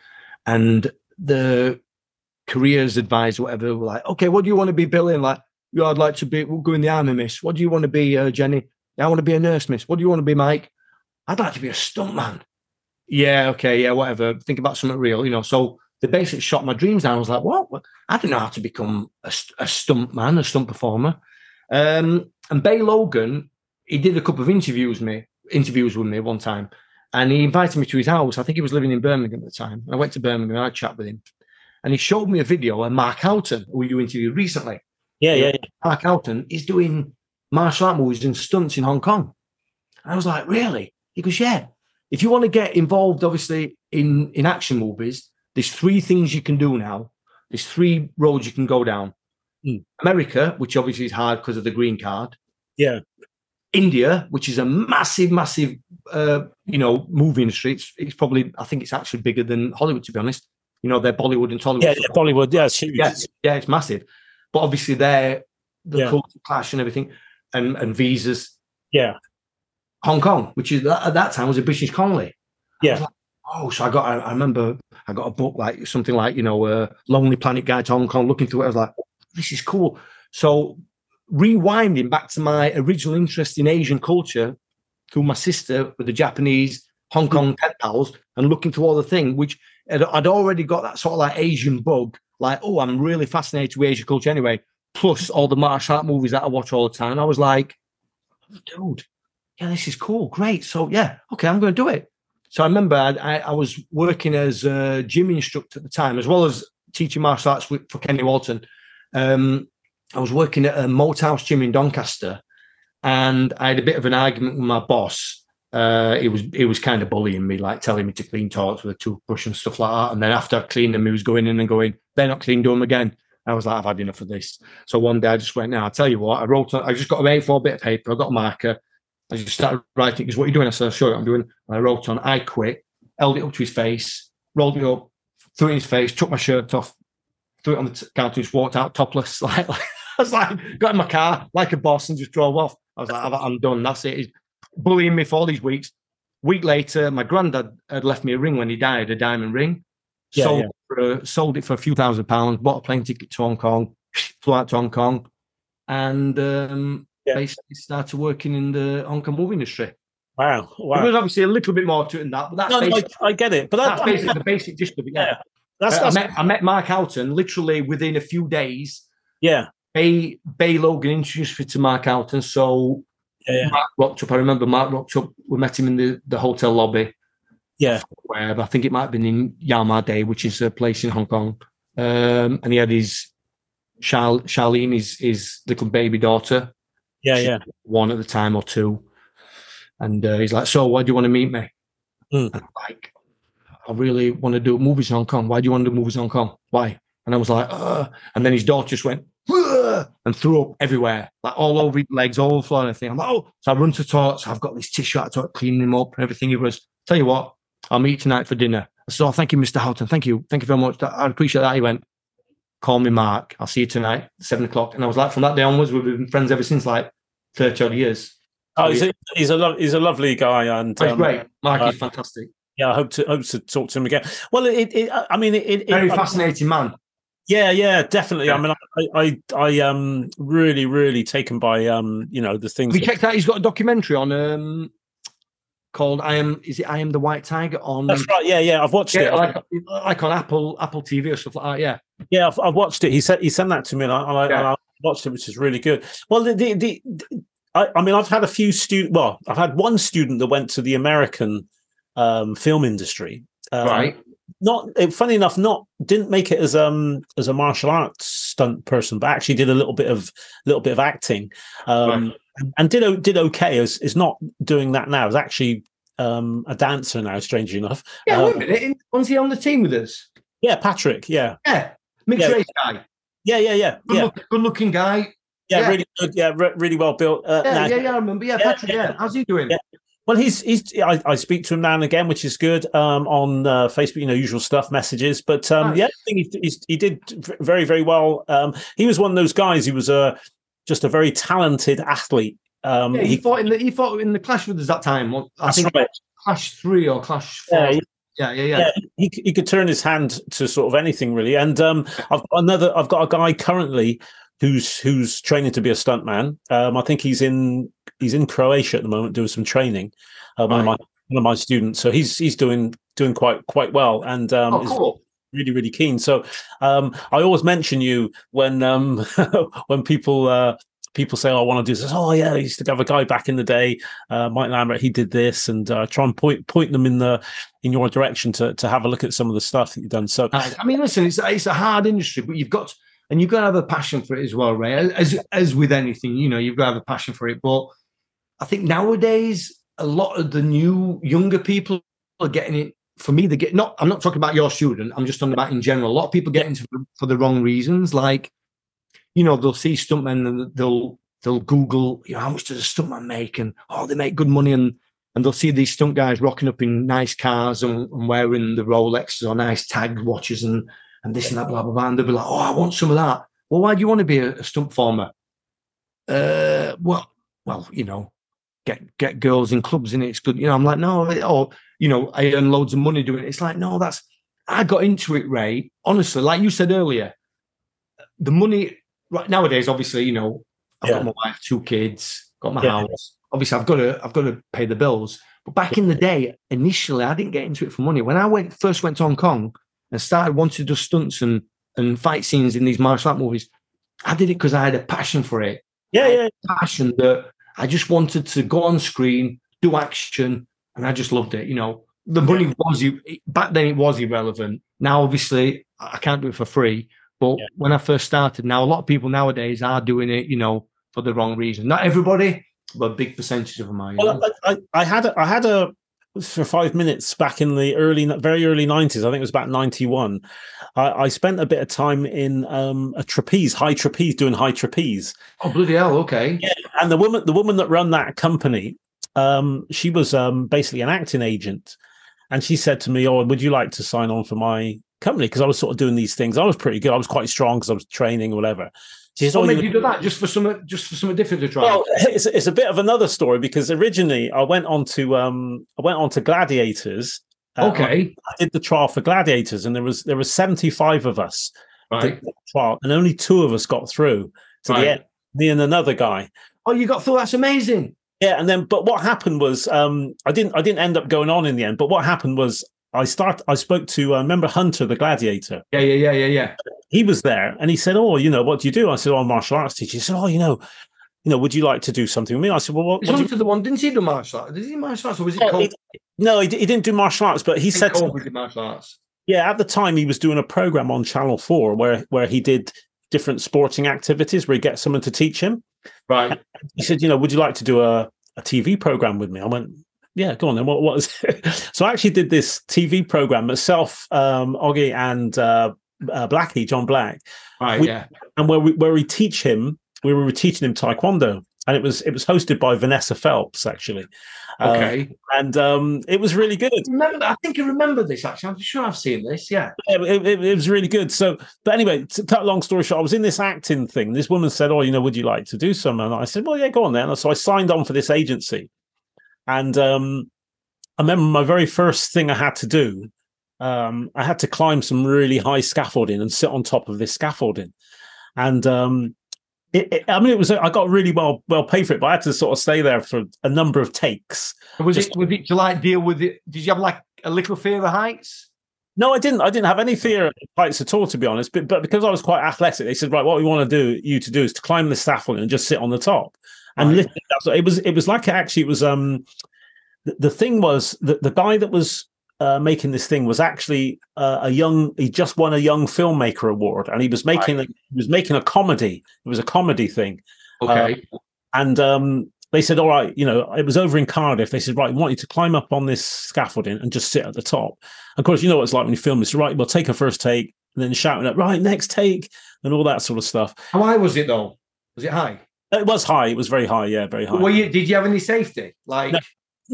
And the careers advisor, whatever, were like, okay, what do you want to be, Billy? And like, yeah, I'd like to be, we'll go in the army, miss. What do you want to be, uh, Jenny? Yeah, I want to be a nurse, miss. What do you want to be, Mike? I'd like to be a stuntman. Yeah, okay, yeah, whatever. Think about something real, you know. So they basically shot my dreams down. I was like, what? I didn't know how to become a, a stuntman, a stunt performer. Um, and Bay Logan, he did a couple of interviews me, interviews with me one time, and he invited me to his house. I think he was living in Birmingham at the time. And I went to Birmingham and I chatted with him. And he showed me a video of Mark Houghton, who you interviewed recently. Yeah, yeah, yeah. Mark Houghton is doing martial art movies and stunts in Hong Kong. And I was like, really? He goes, yeah. If you want to get involved, obviously, in, in action movies, there's three things you can do now. There's three roads you can go down. Mm. America, which obviously is hard because of the green card. Yeah. India, which is a massive, massive, uh, you know, movie industry. It's, it's probably, I think it's actually bigger than Hollywood, to be honest. You know, they're Bollywood and Tollywood. Yeah, yeah, Bollywood, yeah, it's huge. Yeah, yeah, it's massive. But obviously, they're the yeah. culture clash and everything, and, and visas. Yeah. Hong Kong, which is at that time was a British colony. Yeah. Like, oh, so I got, I, I remember I got a book, like something like, you know, uh, Lonely Planet Guide to Hong Kong, looking through it. I was like, oh, this is cool. So rewinding back to my original interest in Asian culture through my sister with the Japanese Hong Kong pen pals and looking through all the thing, which I'd already got that sort of like Asian bug, like, oh, I'm really fascinated with Asian culture anyway, plus all the martial art movies that I watch all the time. I was like, dude, yeah, this is cool, great. So, yeah, okay, I'm going to do it. So I remember I, I, I was working as a gym instructor at the time, as well as teaching martial arts with, for Kenny Walton. Um, I was working at a Moathouse gym in Doncaster, and I had a bit of an argument with my boss. Uh, he was he was kind of bullying me, like telling me to clean toilets with a toothbrush and stuff like that. And then after I cleaned them, he was going in and going, they're not clean, do them again. I was like, I've had enough of this. So one day I just went, now I'll tell you what, I wrote, I just got an A four bit of paper, I got a marker. I just started writing, because what are you doing? I said, I'll show you what I'm doing. And I wrote on, I quit, held it up to his face, rolled it up, threw it in his face, took my shirt off, threw it on the t- counter, just walked out topless. Like, like, I was like, got in my car like a boss and just drove off. I was like, I'm done, that's it. He's bullying me for all these weeks. Week later, my granddad had left me a ring when he died, a diamond ring. Yeah, sold, yeah. It for, uh, sold it for a few thousand pounds, bought a plane ticket to Hong Kong, flew out to Hong Kong, and um, yeah. basically started working in the Hong Kong movie industry. Wow. wow. There was obviously a little bit more to it than that, but that's no, basically, no, I, I get it. But that, that's basically I, the basic gist of it. Yeah. yeah. That's, uh, that's, I, met, I met Mark Houghton literally within a few days. Yeah. Bay, Bay Logan introduced me to Mark Houghton. So yeah, yeah. Mark rocked up. I remember Mark rocked up. We met him in the, the hotel lobby. Yeah, where I think it might have been in Yama Day, which is a place in Hong Kong, um, and he had his Char- Charlene, his his little baby daughter. Yeah, yeah, one at the time or two, and uh, he's like, "So, why do you want to meet me?" Mm. And I'm like, "I really want to do movies in Hong Kong. Why do you want to do movies in Hong Kong? Why?" And I was like, "Uh," and then his daughter just went "Ugh," and threw up everywhere, like all over his legs, all over the floor, and everything. I'm like, "Oh!" So I run to toilets. I've got this tissue out to clean him up and everything. He was, "Tell you what, I'll meet you tonight for dinner." I said, "Oh, thank you, Mister Houghton. Thank you. Thank you very much. I appreciate that." He went, "Call me Mark. I'll see you tonight, seven o'clock. And I was like, from that day onwards, we've been friends ever since, like thirty odd years. Oh, he's a, he's a, lo- he's a lovely guy. And um, he's great. Mark uh, is fantastic. Yeah, I hope to hope to talk to him again. Well, it, it I mean, it, it very it, fascinating I, man. Yeah, yeah, definitely. Yeah. I mean, I, I, I, um, really, really taken by, um, you know, the things. We checked out. He's got a documentary on, um. Called I am is it I am the White Tiger on that's right yeah yeah I've watched yeah, it like, like on Apple Apple T V or stuff like that yeah yeah I've, I've watched it he said he sent that to me and I, and I, yeah. and I watched it, which is really good. Well, the the, the I, I mean I've had a few student well I've had one student that went to the American um, film industry um, right not funny enough not didn't make it as um as a martial arts stunt person, but actually did a little bit of little bit of acting. Um, right. And did did okay. Is is not doing that now. Is actually um, a dancer now. Strangely enough, yeah. Um, wait a minute. Wasn't he on the team with us? Yeah, Patrick. Yeah, yeah. Mixed yeah. race guy. Yeah, yeah, yeah. Good, yeah. Look, good looking guy. Yeah, yeah, really good. Yeah, re- really well built. Uh, yeah, yeah, yeah. I remember. Yeah, yeah Patrick. Yeah. yeah, how's he doing? Yeah. Well, he's he's. I, I speak to him now and again, which is good. Um, on uh, Facebook, you know, usual stuff, messages. But um, nice. yeah, I think he he's, he did very very well. Um, he was one of those guys. He was a. Uh, Just a very talented athlete. Um, yeah, he, he fought in the he fought in the clash with us that time. I think right. Clash three or Clash four. Yeah, yeah, yeah. yeah. yeah he, he could turn his hand to sort of anything really. And um, I've got another. I've got a guy currently who's who's training to be a stuntman. Um, I think he's in he's in Croatia at the moment doing some training. Uh, one right. of my one of my students. So he's he's doing doing quite quite well. And um, oh, cool. really really keen. So um I always mention you when um when people uh people say, oh, I want to do this. Oh yeah, I used to have a guy back in the day, uh Mikey Lambert, he did this, and uh try and point point them in the in your direction to to have a look at some of the stuff that you've done. So I mean, listen, it's it's a hard industry, but you've got and you've got to have a passion for it as well, Ray. As as with anything, you know, you've got to have a passion for it. But I think nowadays a lot of the new younger people are getting it. For me, they get not. I'm not talking about your student. I'm just talking about in general. A lot of people get into it for the wrong reasons. Like, you know, they'll see stuntmen and they'll they'll Google, you know, how much does a stuntman make, and oh, they make good money, and and they'll see these stunt guys rocking up in nice cars and, and wearing the Rolexes or nice Tag watches and and this and that, blah blah blah. And they'll be like, oh, I want some of that. Well, why do you want to be a, a stunt former? Uh, well, well, you know, get get girls in clubs, and it's good. You know, I'm like, no, or, you know, I earn loads of money doing it. It's like, no, that's, I got into it, Ray, honestly, like you said earlier, the money, right, nowadays, obviously, you know, I've yeah. got my wife, two kids, got my yeah. house. Obviously, I've got to, I've got to pay the bills. But back in the day, initially, I didn't get into it for money. When I went first went to Hong Kong and started wanting to do stunts and and fight scenes in these martial art movies, I did it because I had a passion for it. Yeah, yeah. Passion that I just wanted to go on screen, do action, and I just loved it. You know, the money yeah. was back then. It was irrelevant. Now, obviously, I can't do it for free. But yeah. when I first started, now a lot of people nowadays are doing it, you know, for the wrong reason. Not everybody, but a big percentage of them are. Well, I, I, I had a, I had a for five minutes back in the early, very early nineties. I think it was about ninety-one. I, I spent a bit of time in um, a trapeze, high trapeze, doing high trapeze. Oh, bloody hell! Okay. Yeah, and the woman, the woman that run that company, um, she was um, basically an acting agent, and she said to me, "Oh, would you like to sign on for my company?" Because I was sort of doing these things. I was pretty good. I was quite strong because I was training or whatever. She said, oh, maybe you do that just for some, just for something different to try. Well, it's it's a bit of another story because originally I went on to um I went on to Gladiators. Uh, okay, I, I did the trial for Gladiators, and there was there was seventy-five of us right. the trial, and only two of us got through to right. the end. Me and another guy. Oh, you got through? That's amazing. Yeah, and then but what happened was um I didn't I didn't end up going on in the end. But what happened was. I start. I spoke to uh, remember Hunter, the gladiator. Yeah, yeah, yeah, yeah, yeah. He was there, and he said, "Oh, you know, what do you do?" I said, "Oh, I'm martial arts teacher." He said, "Oh, you know, you know, would you like to do something with me?" I said, "Well, what?" Is Hunter the one? Didn't he do martial arts? Did he do martial arts, or was it? Yeah, called? He, no, he, he didn't do martial arts, but he said Cole did martial arts. Yeah, at the time he was doing a program on Channel Four where where he did different sporting activities where he gets someone to teach him. Right. And he said, "You know, would you like to do a a T V program with me?" I went. Yeah, go on then. What was it? So I actually did this T V program myself, um, Oggy and uh, uh, Blackie, John Black. Right, we, yeah. And where we where we teach him, we were teaching him Taekwondo, and it was it was hosted by Vanessa Phelps actually. Okay. Um, and um, it was really good. I remember, I think I remember this actually. I'm sure I've seen this. Yeah. Yeah, it, it, it was really good. So, but anyway, to cut a long story short, I was in this acting thing. This woman said, "Oh, you know, would you like to do some?" And I said, "Well, yeah, go on then." And so I signed on for this agency. And um, I remember my very first thing I had to do, um, I had to climb some really high scaffolding and sit on top of this scaffolding. And um, it, it, I mean, it was I got really well well paid for it, but I had to sort of stay there for a number of takes. Was just, it? Was it to like deal with it? Did you have like a little fear of heights? No, I didn't. I didn't have any fear of heights at all, to be honest. But, but because I was quite athletic, they said, right, what we want to do you to do is to climb the scaffolding and just sit on the top. And literally, it was it was like it actually it was um the, the thing was that the guy that was uh, making this thing was actually uh, a young he just won a young filmmaker award, and he was making right. a, he was making a comedy. It was a comedy thing. Okay. Uh, and um they said, all right, you know, it was over in Cardiff. They said, right, we want you to climb up on this scaffolding and just sit at the top. Of course, you know what it's like when you film this, right? Well, take a first take, and then shouting at right next take, and all that sort of stuff. How high was it though? Was it high? It was high. It was very high. Yeah, very high. Well, you, did you have any safety? Like, no,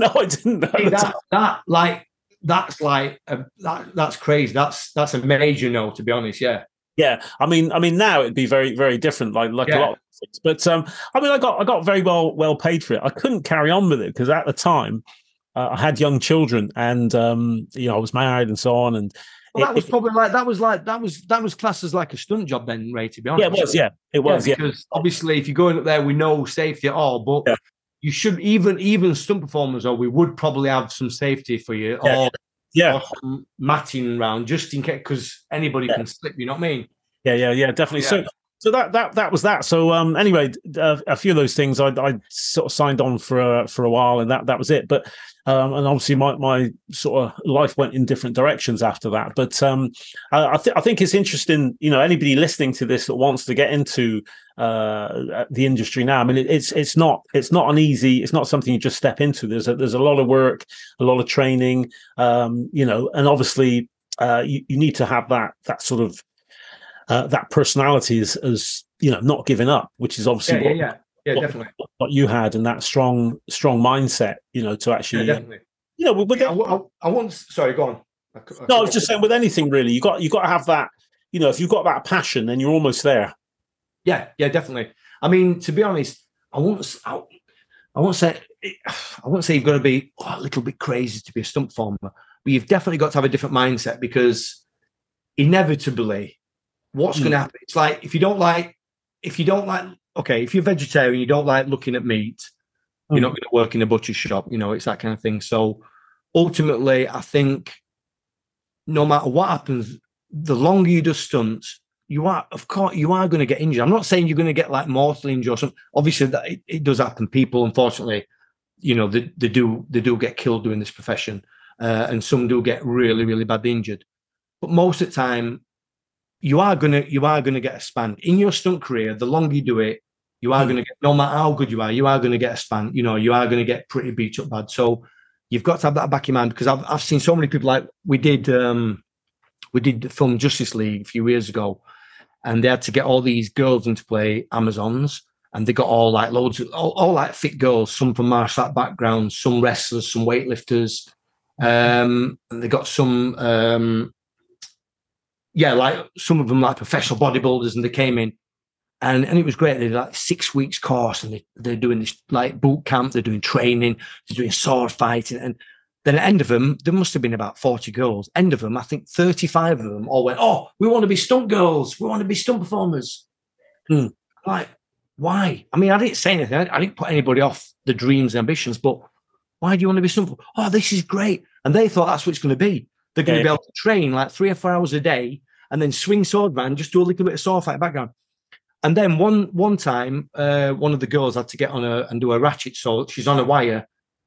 no I didn't. That, that, like, that's like a, that, that's crazy. That's that's a major no, to be honest. Yeah, yeah. I mean, I mean, now it'd be very, very different. Like, like yeah. a lot of things. But um, I mean, I got I got very well well paid for it. I couldn't carry on with it because at the time uh, I had young children, and um, you know, I was married and so on, and. Well, that was probably like that was like that was that was classed as like a stunt job then, Ray, to be honest. Yeah, it was, yeah. It was, yeah. Because yeah. obviously if you're going up there with no safety at all, but yeah. you should even even stunt performers or we would probably have some safety for you yeah. or yeah, or some matting round just in case because anybody yeah. can slip, you know what I mean? Yeah, yeah, yeah, definitely. Yeah. So so that that that was that. So um anyway, uh, a few of those things I I sort of signed on for uh, for a while and that that was it. But Um, and obviously, my, my sort of life went in different directions after that. But um, I, I, th I think it's interesting, you know, anybody listening to this that wants to get into uh, the industry now. I mean, it, it's it's not it's not an easy. It's not something you just step into. There's a, there's a lot of work, a lot of training, um, you know, and obviously uh, you, you need to have that that sort of uh, that personality as, as you know, not giving up, which is obviously yeah, what, yeah, yeah. Yeah, what, definitely. What you had and that strong, strong mindset, you know, to actually, yeah, definitely. You know, with yeah, I, I, I want. Sorry, go on. I, I, no, I was just saying, with anything really, you got you got to have that. You know, if you've got that passion, then you're almost there. Yeah, yeah, definitely. I mean, to be honest, I won't. I, I won't say it, I wouldn't say you've got to be oh, a little bit crazy to be a stunt former, but you've definitely got to have a different mindset, because inevitably what's mm. going to happen, it's like, if you don't like, if you don't like, okay, if you're vegetarian, you don't like looking at meat, mm. you're not going to work in a butcher shop, you know, it's that kind of thing. So ultimately, I think no matter what happens, the longer you do stunts, you are, of course, you are going to get injured. I'm not saying you're going to get like mortally injured or something. Obviously, that it, it does happen. People, unfortunately, you know, they, they do they do get killed doing this profession, uh, and some do get really, really badly injured. But most of the time, you are gonna you are gonna get a span in your stunt career. The longer you do it, you are mm. going to get, no matter how good you are, you are going to get a span. You know, you are going to get pretty beat up bad. So you've got to have that back in mind, because I've I've seen so many people, like we did. Um, We did the film Justice League a few years ago, and they had to get all these girls into play Amazons, and they got all like loads of all, all like fit girls, some from martial art backgrounds, some wrestlers, some weightlifters, um, and they got some, um, yeah, like some of them like professional bodybuilders, and they came in, and and it was great. They did like six weeks course, and they they're doing this like boot camp, they're doing training, they're doing sword fighting, and. Then at the end of them, there must have been about forty girls. End of them, I think thirty-five of them all went, oh, we want to be stunt girls. We want to be stunt performers. Hmm. Like, why? I mean, I didn't say anything. I didn't put anybody off the dreams and ambitions, but why do you want to be stunt? Oh, this is great. And they thought that's what it's going to be. They're going yeah. to be able to train like three or four hours a day and then swing sword man, just do a little bit of sword fight background. And then one one time, uh, one of the girls had to get on a, and do a ratchet. So she's on a wire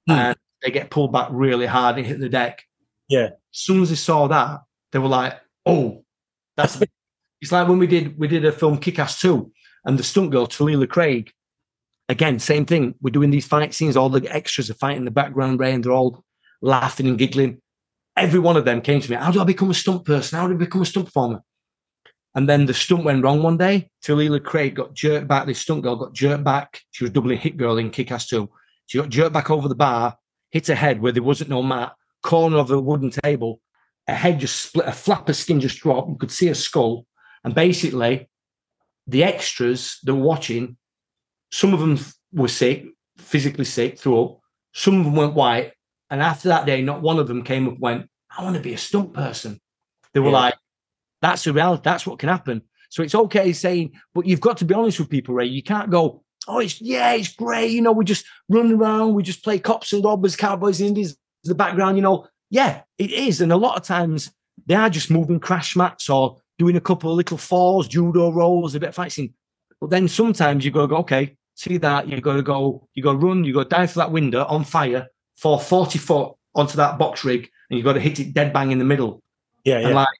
hmm. and they get pulled back really hard and hit the deck. Yeah. As soon as they saw that, they were like, oh, that's it. It's like when we did we did a film Kick-Ass two, and the stunt girl, Talila Craig, again, same thing. We're doing these fight scenes, all the extras are fighting in the background, Ray, and they're all laughing and giggling. Every one of them came to me, how do I become a stunt person? How do I become a stunt performer? And then the stunt went wrong one day. Talila Craig got jerked back. This stunt girl got jerked back. She was doubly hit girl in Kick-Ass two. She got jerked back over the bar, hit her head where there wasn't no mat, corner of a wooden table, her head just split, a flap of skin just dropped, you could see her skull, and basically the extras that were watching, some of them were sick, physically sick, threw up, some of them went white, and after that day, not one of them came up and went, I want to be a stunt person. They were yeah. like, that's the reality, that's what can happen. So it's okay saying, but you've got to be honest with people, Ray. You can't go, oh, it's yeah, it's great. You know, we just run around, we just play cops and robbers, cowboys, and Indians in the background. You know, yeah, it is. And a lot of times they are just moving crash mats or doing a couple of little falls, judo rolls, a bit of fighting. But then sometimes you got to go, okay, see that you got to go, you got to run, you got to dive through that window on fire for forty foot onto that box rig, and you got to hit it dead bang in the middle. Yeah, and yeah. Like,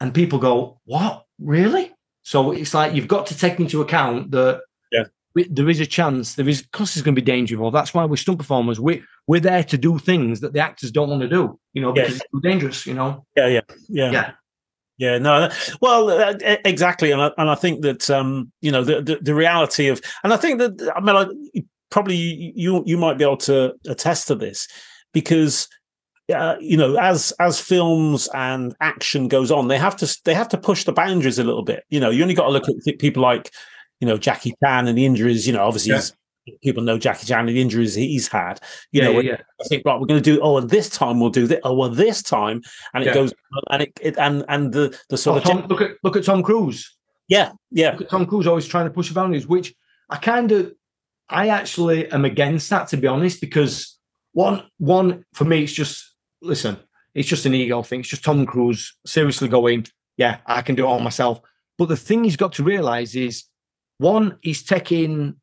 and people go, what, really? So it's like you've got to take into account that. There is a chance. There is, because there's going to be danger involved. That's why we're stunt performers. We we're there to do things that the actors don't want to do. You know, because yes. it's too dangerous. You know. Yeah, yeah, yeah, yeah. yeah no, well, uh, exactly. And I, and I think that um, you know, the, the the reality of, and I think that I mean, I, probably you you might be able to attest to this, because uh, you know, as as films and action goes on, they have to they have to push the boundaries a little bit. You know, you only got to look at people like, you know, Jackie Chan and the injuries, you know, obviously yeah. people know Jackie Chan and the injuries he's had. You yeah, know, yeah, yeah. I think, right, we're going to do, oh, and this time we'll do this. Oh, well, this time. And it yeah. goes, and it, it and and the, the sort oh, of... Tom, look, at, look at Tom Cruise. Yeah, yeah. Look at Tom Cruise always trying to push boundaries, which I kind of, I actually am against that, to be honest, because one, one for me, it's just, listen, it's just an ego thing. It's just Tom Cruise seriously going, yeah, I can do it all myself. But the thing he's got to realise is, one, he's taking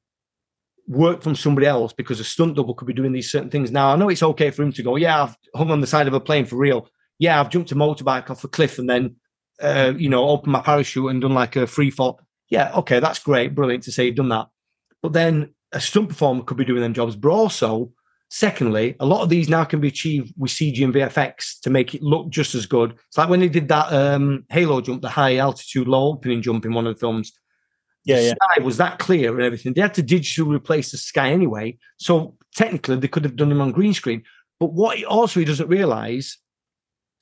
work from somebody else, because a stunt double could be doing these certain things. Now, I know it's okay for him to go, yeah, I've hung on the side of a plane for real. Yeah, I've jumped a motorbike off a cliff and then, uh, you know, opened my parachute and done like a free fall. Yeah, okay, that's great, brilliant to say you've done that. But then a stunt performer could be doing them jobs. But also, secondly, a lot of these now can be achieved with C G and V F X to make it look just as good. It's like when they did that um, Halo jump, the high altitude, low opening jump in one of the films. Yeah, yeah. The sky was that clear and everything. They had to digitally replace the sky anyway. So technically, they could have done him on green screen. But what he also he doesn't realise,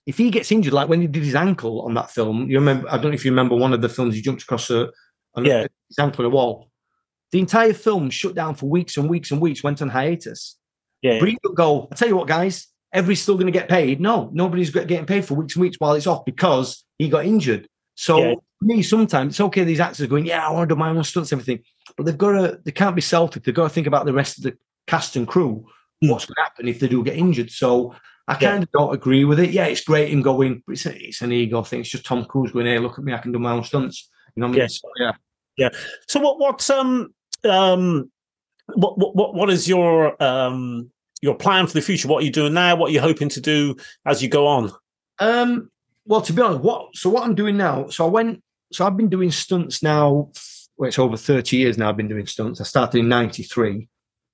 if he gets injured, like when he did his ankle on that film, you remember? I don't know if you remember one of the films, he jumped across a, a yeah. his ankle on a wall. The entire film shut down for weeks and weeks and weeks, went on hiatus. Yeah, Bring yeah. go, I tell you what, guys, everybody's still going to get paid. No, nobody's getting paid for weeks and weeks while it's off because he got injured. So yeah. for me, sometimes it's okay. These actors are going, yeah, I want to do my own stunts, everything, but they've got to, they can't be selfish. They've got to think about the rest of the cast and crew. Mm. What's going to happen if they do get injured? So I kind yeah. of don't agree with it. Yeah, it's great him going, but it's, a, it's an ego thing. It's just Tom Cruise going, hey, look at me, I can do my own stunts. You know what I mean? Yeah. So, yeah. yeah. So what? What? Um. Um. What? What? What is your um your plan for the future? What are you doing now? What are you hoping to do as you go on? Um. Well, to be honest, what? So what I'm doing now? So I went. So I've been doing stunts now. Well, it's over thirty years now. I've been doing stunts. I started in ninety-three,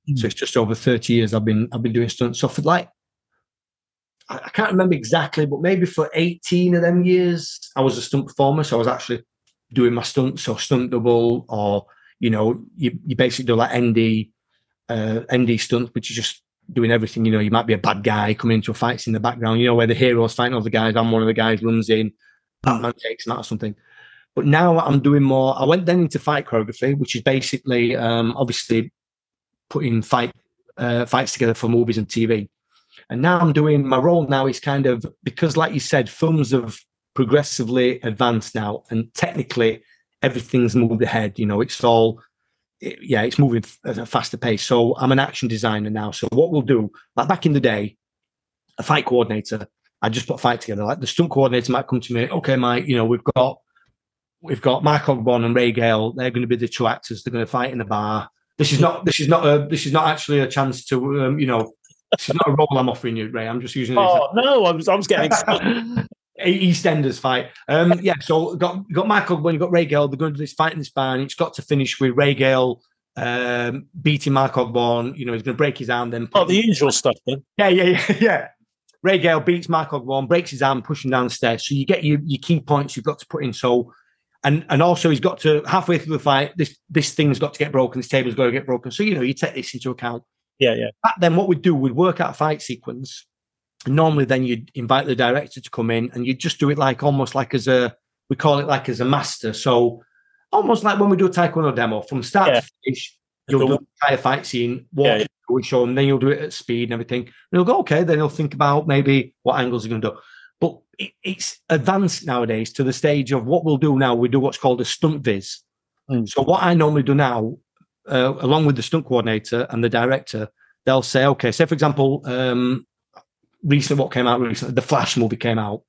mm. so it's just over thirty years. I've been I've been doing stunts. So for like, I, I can't remember exactly, but maybe for eighteen of them years, I was a stunt performer. So I was actually doing my stunts, or stunt double, or you know, you, you basically do like N D uh, N D stunts, which is just doing everything. You know, you might be a bad guy coming into a fight, it's in the background, you know, where the hero's fighting all the guys, I'm one of the guys, runs in, Batman takes him out or something. But now I'm doing more. I went then into fight choreography, which is basically um, obviously putting fight uh, fights together for movies and T V. And now I'm doing my role now is kind of, because like you said, films have progressively advanced now, and technically everything's moved ahead. You know, it's all, it, yeah, it's moving at a faster pace. So I'm an action designer now. So what we'll do, like back in the day, a fight coordinator, I just put a fight together. Like the stunt coordinator might come to me, okay, Mike, you know, we've got we've got Mark Houghton and Ray Gale. They're going to be the two actors. They're going to fight in the bar. This is not this is not a this is not actually a chance to um, you know, this is not a role I'm offering you, Ray. I'm just using. Oh example. no, I was I was getting excited. EastEnders fight. Um, yeah, so got got Mark Houghton, got Ray Gale, they're going to do this fight in this bar, and it's got to finish with Ray Gale um, beating Mark Houghton. You know, he's going to break his arm then. Oh, the usual stuff then. Yeah, yeah, yeah, yeah. Ray Gale beats Mark Houghton, breaks his arm, pushing down the stairs. So you get your, your key points you've got to put in. So, and and also he's got to, halfway through the fight, this this thing's got to get broken, this table's got to get broken. So, you know, you take this into account. Yeah, yeah. Back then what we'd do, we'd work out a fight sequence. Normally then you'd invite the director to come in and you just do it like almost like as a, we call it like as a master. So almost like when we do a Taekwondo demo from start yeah. to finish, you'll do the entire fight scene, walk yeah, yeah. through, show them, then you'll do it at speed and everything. And you'll go, okay, then you'll think about maybe what angles you're going to do. But it, it's advanced nowadays to the stage of what we'll do now, we do what's called a stunt viz. Mm. So what I normally do now, uh, along with the stunt coordinator and the director, they'll say, okay, say for example, um, recently, what came out recently, The Flash movie came out,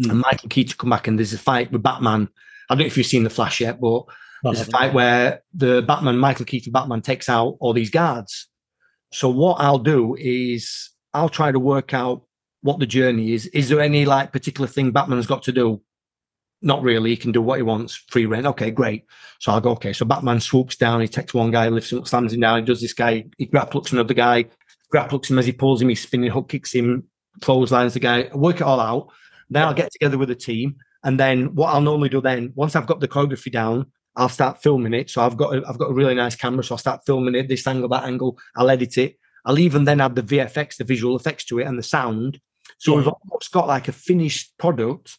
mm. and Michael Keaton come back, and there's a fight with Batman. I don't know if you've seen The Flash yet, but there's a fight where the Batman, Michael Keaton Batman, takes out all these guards. So what I'll do is I'll try to work out what the journey is. Is there any like particular thing Batman's got to do? Not really. He can do what he wants, free rein. Okay, great. So I'll go, okay, so Batman swoops down, he takes one guy, lifts him, slams him down, he does this guy, he grapples another guy, grapples him as he pulls him, he's spinning, hook kicks him, clotheslines the guy, work it all out. Then I'll get together with a team, and then what I'll normally do then, once I've got the choreography down, I'll start filming it. So I've got a, I've got a really nice camera, so I'll start filming it, this angle, that angle. I'll edit it. I'll even then add the V F X, the visual effects to it, and the sound. So yeah. we've almost got like a finished product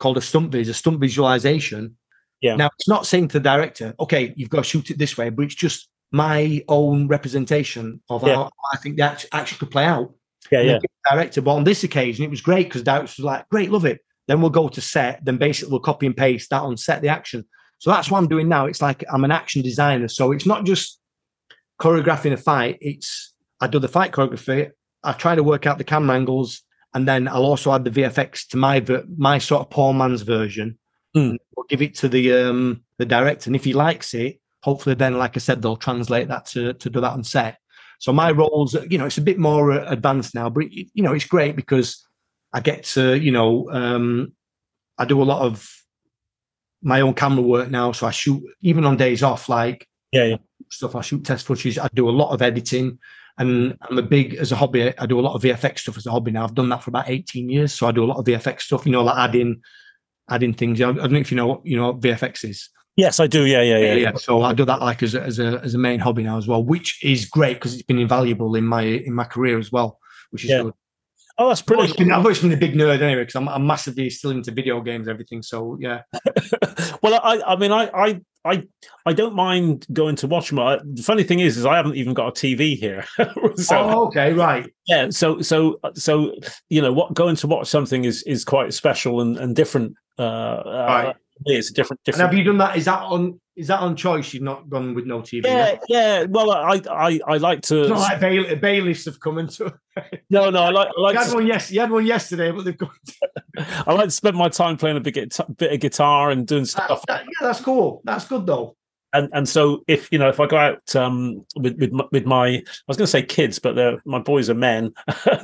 called a stunt viz, a stunt visualization. Yeah. Now it's not saying to the director, okay, you've got to shoot it this way, but it's just my own representation of yeah. how I think that actually could play out. Yeah, yeah. Director, but on this occasion it was great because director was like, "Great, love it." Then we'll go to set. Then basically we'll copy and paste that on set, the action. So that's what I'm doing now. It's like I'm an action designer, so it's not just choreographing a fight. It's I do the fight choreography. I try to work out the camera angles, and then I'll also add the V F X to my my sort of poor man's version. Mm. I'll give it to the um, the director, and if he likes it, hopefully then, like I said, they'll translate that to to do that on set. So my roles, you know, it's a bit more advanced now, but, it, you know, it's great because I get to, you know, um, I do a lot of my own camera work now. So I shoot, even on days off, like yeah, yeah. stuff, I shoot test footage. I do a lot of editing, and I'm a big, as a hobby, I do a lot of V F X stuff as a hobby now. I've done that for about eighteen years. So I do a lot of V F X stuff, you know, like adding, adding things. I don't know if you know what, you know, what V F X is. Yes, I do. Yeah, yeah, yeah, yeah. So I do that like as a, as a as a main hobby now as well, which is great because it's been invaluable in my in my career as well, which is yeah. good. Oh, that's pretty. I've always, been, I've always been a big nerd anyway because I'm, I'm massively still into video games and everything. So yeah. Well, I I mean I I I I don't mind going to watch them. The funny thing is, is I haven't even got a T V here. so, oh, okay, right. Yeah, so so so you know, what going to watch something is is quite special and and different. Uh, right. Uh, it's a different, different. And have you done that? Is that on? Is that on choice? You've not gone with no T V. Yeah, yeah. Well, I, I, I like to. It's not like bail- bailiffs have come into. no, no. I like. I like you had to... one yes. You had one yesterday, but they've gone. I like to spend my time playing a bit, bit of guitar and doing stuff. That, that, yeah, that's cool. That's good though. And and so if you know if I go out um, with with my, with my I was going to say kids, but they're, my boys are men.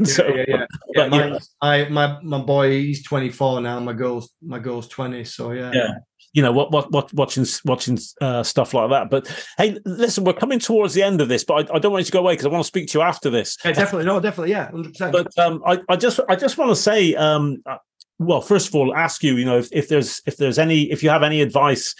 so, yeah, yeah, yeah. But, yeah, yeah. My, I my my boy, he's twenty-four now. My girl's my girl's twenty. So yeah. Yeah. You know what, what, what, watching, watching uh, stuff like that. But hey, listen, we're coming towards the end of this, but I, I don't want you to go away because I want to speak to you after this. Yeah, definitely, no, definitely, yeah, one hundred percent. But um, I, I just, I just want to say, um, well, first of all, ask you, you know, if, if there's, if there's any, if you have any advice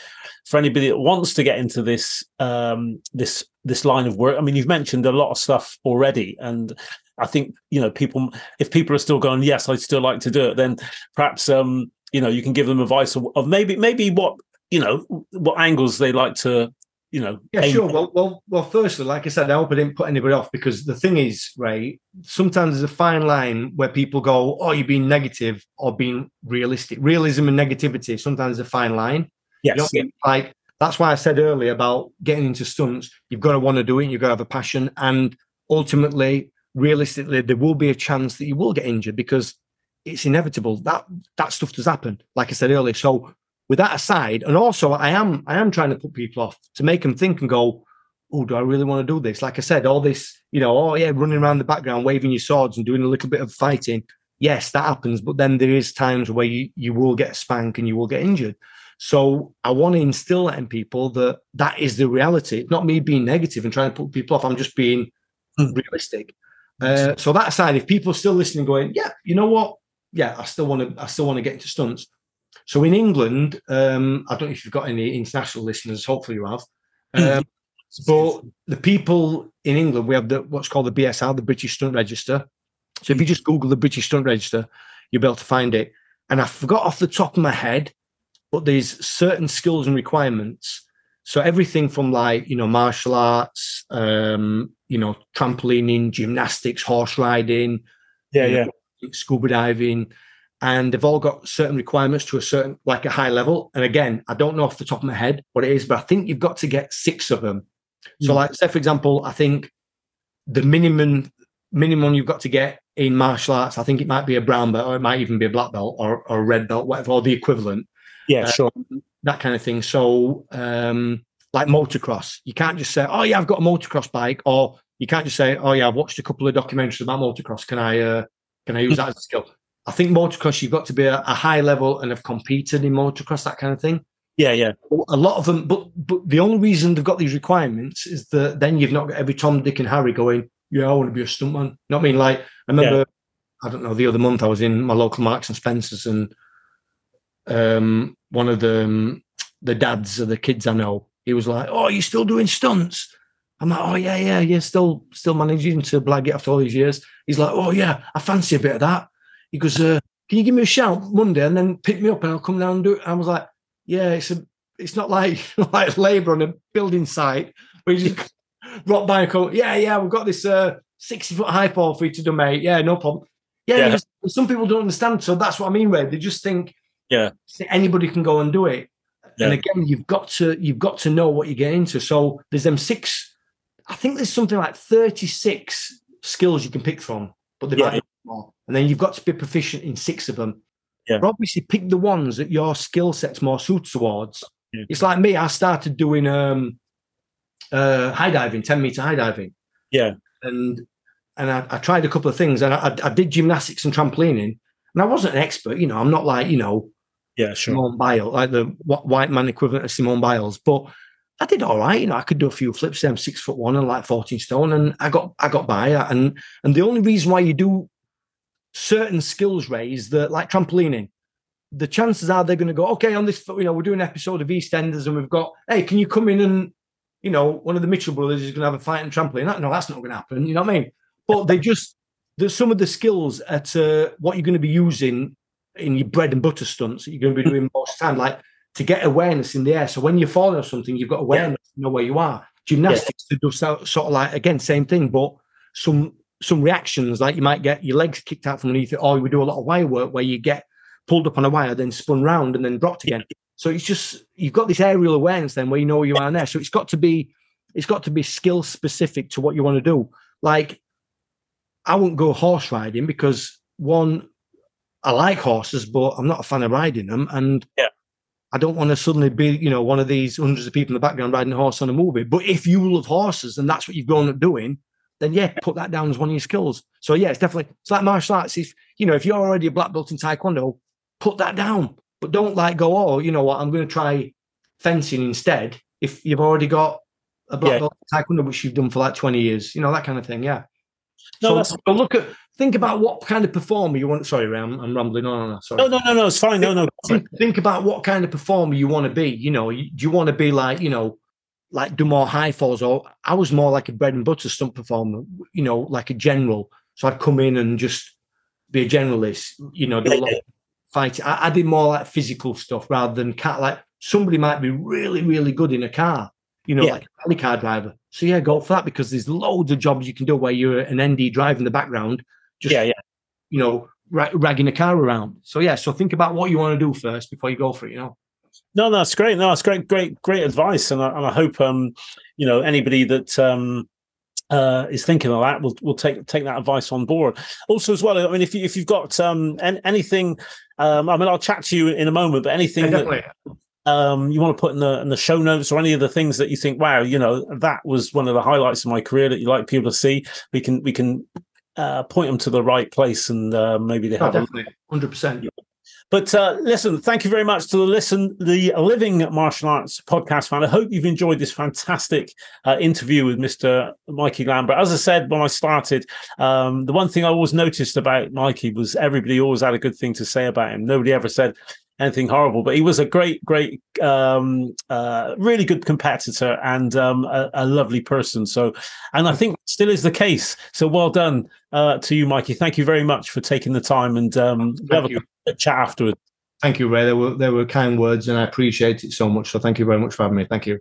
for anybody that wants to get into this, um, this, this line of work. I mean, you've mentioned a lot of stuff already, and I think you know, people, if people are still going, yes, I'd still like to do it, then perhaps. Um, You know, you can give them advice of, of maybe, maybe what you know, what angles they like to, you know. Yeah, sure. Well, well, well. Firstly, like I said, I hope I didn't put anybody off, because the thing is, Ray, sometimes there's a fine line where people go, "Oh, you're being negative," or being realistic. Realism and negativity sometimes a fine line. Yes. You know, yeah. Like that's why I said earlier about getting into stunts. You've got to want to do it. You've got to have a passion, and ultimately, realistically, there will be a chance that you will get injured, because it's inevitable. That that stuff does happen, like I said earlier. So with that aside, and also I am I am trying to put people off to make them think and go, oh, do I really want to do this? Like I said, all this, you know, oh yeah, running around the background, waving your swords and doing a little bit of fighting. Yes, that happens, but then there is times where you, you will get a spank and you will get injured. So I want to instill that in people that that is the reality. It's not me being negative and trying to put people off. I'm just being realistic. Uh, so that aside, if people are still listening going, yeah, you know what? Yeah, I still want to. I still want to get into stunts. So in England, um, I don't know if you've got any international listeners. Hopefully you have. Um, but the people in England, we have the what's called the B S R, the British Stunt Register. So if you just Google the British Stunt Register, you'll be able to find it. And I forgot off the top of my head, but there's certain skills and requirements. So everything from like you know martial arts, um, you know trampolining, gymnastics, horse riding. Yeah, yeah. Know, scuba diving, and they've all got certain requirements to a certain, like a high level. And again, I don't know off the top of my head what it is, but I think you've got to get six of them. Mm. So like, say for example, I think the minimum minimum you've got to get in martial arts, I think it might be a brown belt, or it might even be a black belt, or, or a red belt, whatever, or the equivalent. Yeah, uh, sure. That kind of thing. So um, like motocross, you can't just say, oh yeah, I've got a motocross bike, or you can't just say, oh yeah, I've watched a couple of documentaries about motocross. Can I... Uh, Can I use that as a skill? I think motocross, you've got to be a, a high level and have competed in motocross, that kind of thing. Yeah, yeah. A lot of them, but, but the only reason they've got these requirements is that then you've not got every Tom, Dick and Harry going, yeah, I want to be a stuntman. You know what I mean? Like, I remember, yeah. I don't know, the other month I was in my local Marks and Spencer's, and um, one of the, um, the dads of the kids I know, he was like, oh, you're still doing stunts? I'm like, oh, yeah, yeah, yeah, still still managing to blag it after all these years. He's like, oh, yeah, I fancy a bit of that. He goes, uh, can you give me a shout Monday and then pick me up and I'll come down and do it? I was like, yeah, it's a, it's not like like labour on a building site where you just rock by and go, yeah, yeah, we've got this uh, sixty-foot high fall for you to do, mate. Yeah, no problem. Yeah, yeah. Just, some people don't understand, so that's what I mean, Ray. They just think yeah, anybody can go and do it. Yeah. And again, you've got to you've got to know what you get into. So there's them six... I think there's something like thirty-six skills you can pick from, but there yeah. might be more. And then you've got to be proficient in six of them. Yeah. But obviously, pick the ones that your skill set's more suited towards. Yeah. It's like me. I started doing um, uh, high diving, ten meter high diving. Yeah. And and I, I tried a couple of things, and I, I did gymnastics and trampolining, and I wasn't an expert. You know, I'm not like you know, yeah, sure. Simone Biles, like the white man equivalent of Simone Biles, but. I did all right, you know. I could do a few flips. I'm six foot one and like fourteen stone, and I got I got by. And and the only reason why you do certain skills, Ray, is that like trampolining, the chances are they're going to go, okay, on this, you know, we're doing an episode of EastEnders, and we've got, hey, can you come in and, you know, one of the Mitchell brothers is going to have a fight in trampoline. No, that's not going to happen. You know what I mean? But they just there's some of the skills at uh, what you're going to be using in your bread and butter stunts that you're going to be doing most of the time, like to get awareness in the air. So when you're falling or something, you've got awareness, yeah. you know where you are. Gymnastics, yeah. to do so, sort of like, again, same thing, but some some reactions, like you might get your legs kicked out from underneath it, or we do a lot of wire work where you get pulled up on a wire, then spun round and then dropped again. Yeah. So it's just, you've got this aerial awareness then where you know where you are there. So it's got to be, it's got to be skill specific to what you want to do. Like, I wouldn't go horse riding because, one, I like horses, but I'm not a fan of riding them. And yeah. I don't want to suddenly be, you know, one of these hundreds of people in the background riding a horse on a movie. But if you love horses and that's what you've grown up doing, then yeah, put that down as one of your skills. So yeah, it's definitely, it's like martial arts. If, you know, if you're already a black belt in Taekwondo, put that down. But don't like go, oh, you know what, I'm going to try fencing instead. If you've already got a black yeah. belt in Taekwondo, which you've done for like twenty years, you know, that kind of thing. Yeah. No, so that's... look at, think about what kind of performer you want. Sorry, Ray, I'm, I'm rambling on. No, no, sorry. No, no, no, no, it's fine. No, no. Think, think about what kind of performer you want to be. You know, you, do you want to be like, you know, like do more high falls? Or I was more like a bread and butter stunt performer, you know, like a general. So I'd come in and just be a generalist, you know, do a lot of fighting. I, I did more like physical stuff rather than car. Like somebody might be really, really good in a car, you know, yeah. like a rally car driver. So yeah, go for that, because there's loads of jobs you can do where you're an N D driver in the background, just, yeah, yeah. you know, ra- ragging a car around. So yeah, so think about what you want to do first before you go for it, you know. No, no, that's great. No, that's great, great, great advice. And I, and I hope, um, you know, anybody that um, uh, is thinking of that will will take take that advice on board. Also, as well, I mean, if you, if you've got um, an, anything, um, I mean, I'll chat to you in a moment, but anything yeah, definitely. that um, you want to put in the in the show notes, or any of the things that you think, wow, you know, that was one of the highlights of my career that you'd like people to see, we can we can uh, point them to the right place, and uh, maybe they oh, have definitely one hundred percent. Yeah. But uh, listen, thank you very much to the listen, the Living Martial Arts podcast fan. I hope you've enjoyed this fantastic uh, interview with Mister Mikey Lambert. As I said when I started, um, the one thing I always noticed about Mikey was everybody always had a good thing to say about him. Nobody ever said anything horrible, but he was a great, great, um, uh, really good competitor, and um, a, a lovely person. So, and I think still is the case. So well done uh, to you, Mikey. Thank you very much for taking the time, and um, have you. a chat afterwards. Thank you, Ray. They were, they were kind words, and I appreciate it so much. So thank you very much for having me. Thank you.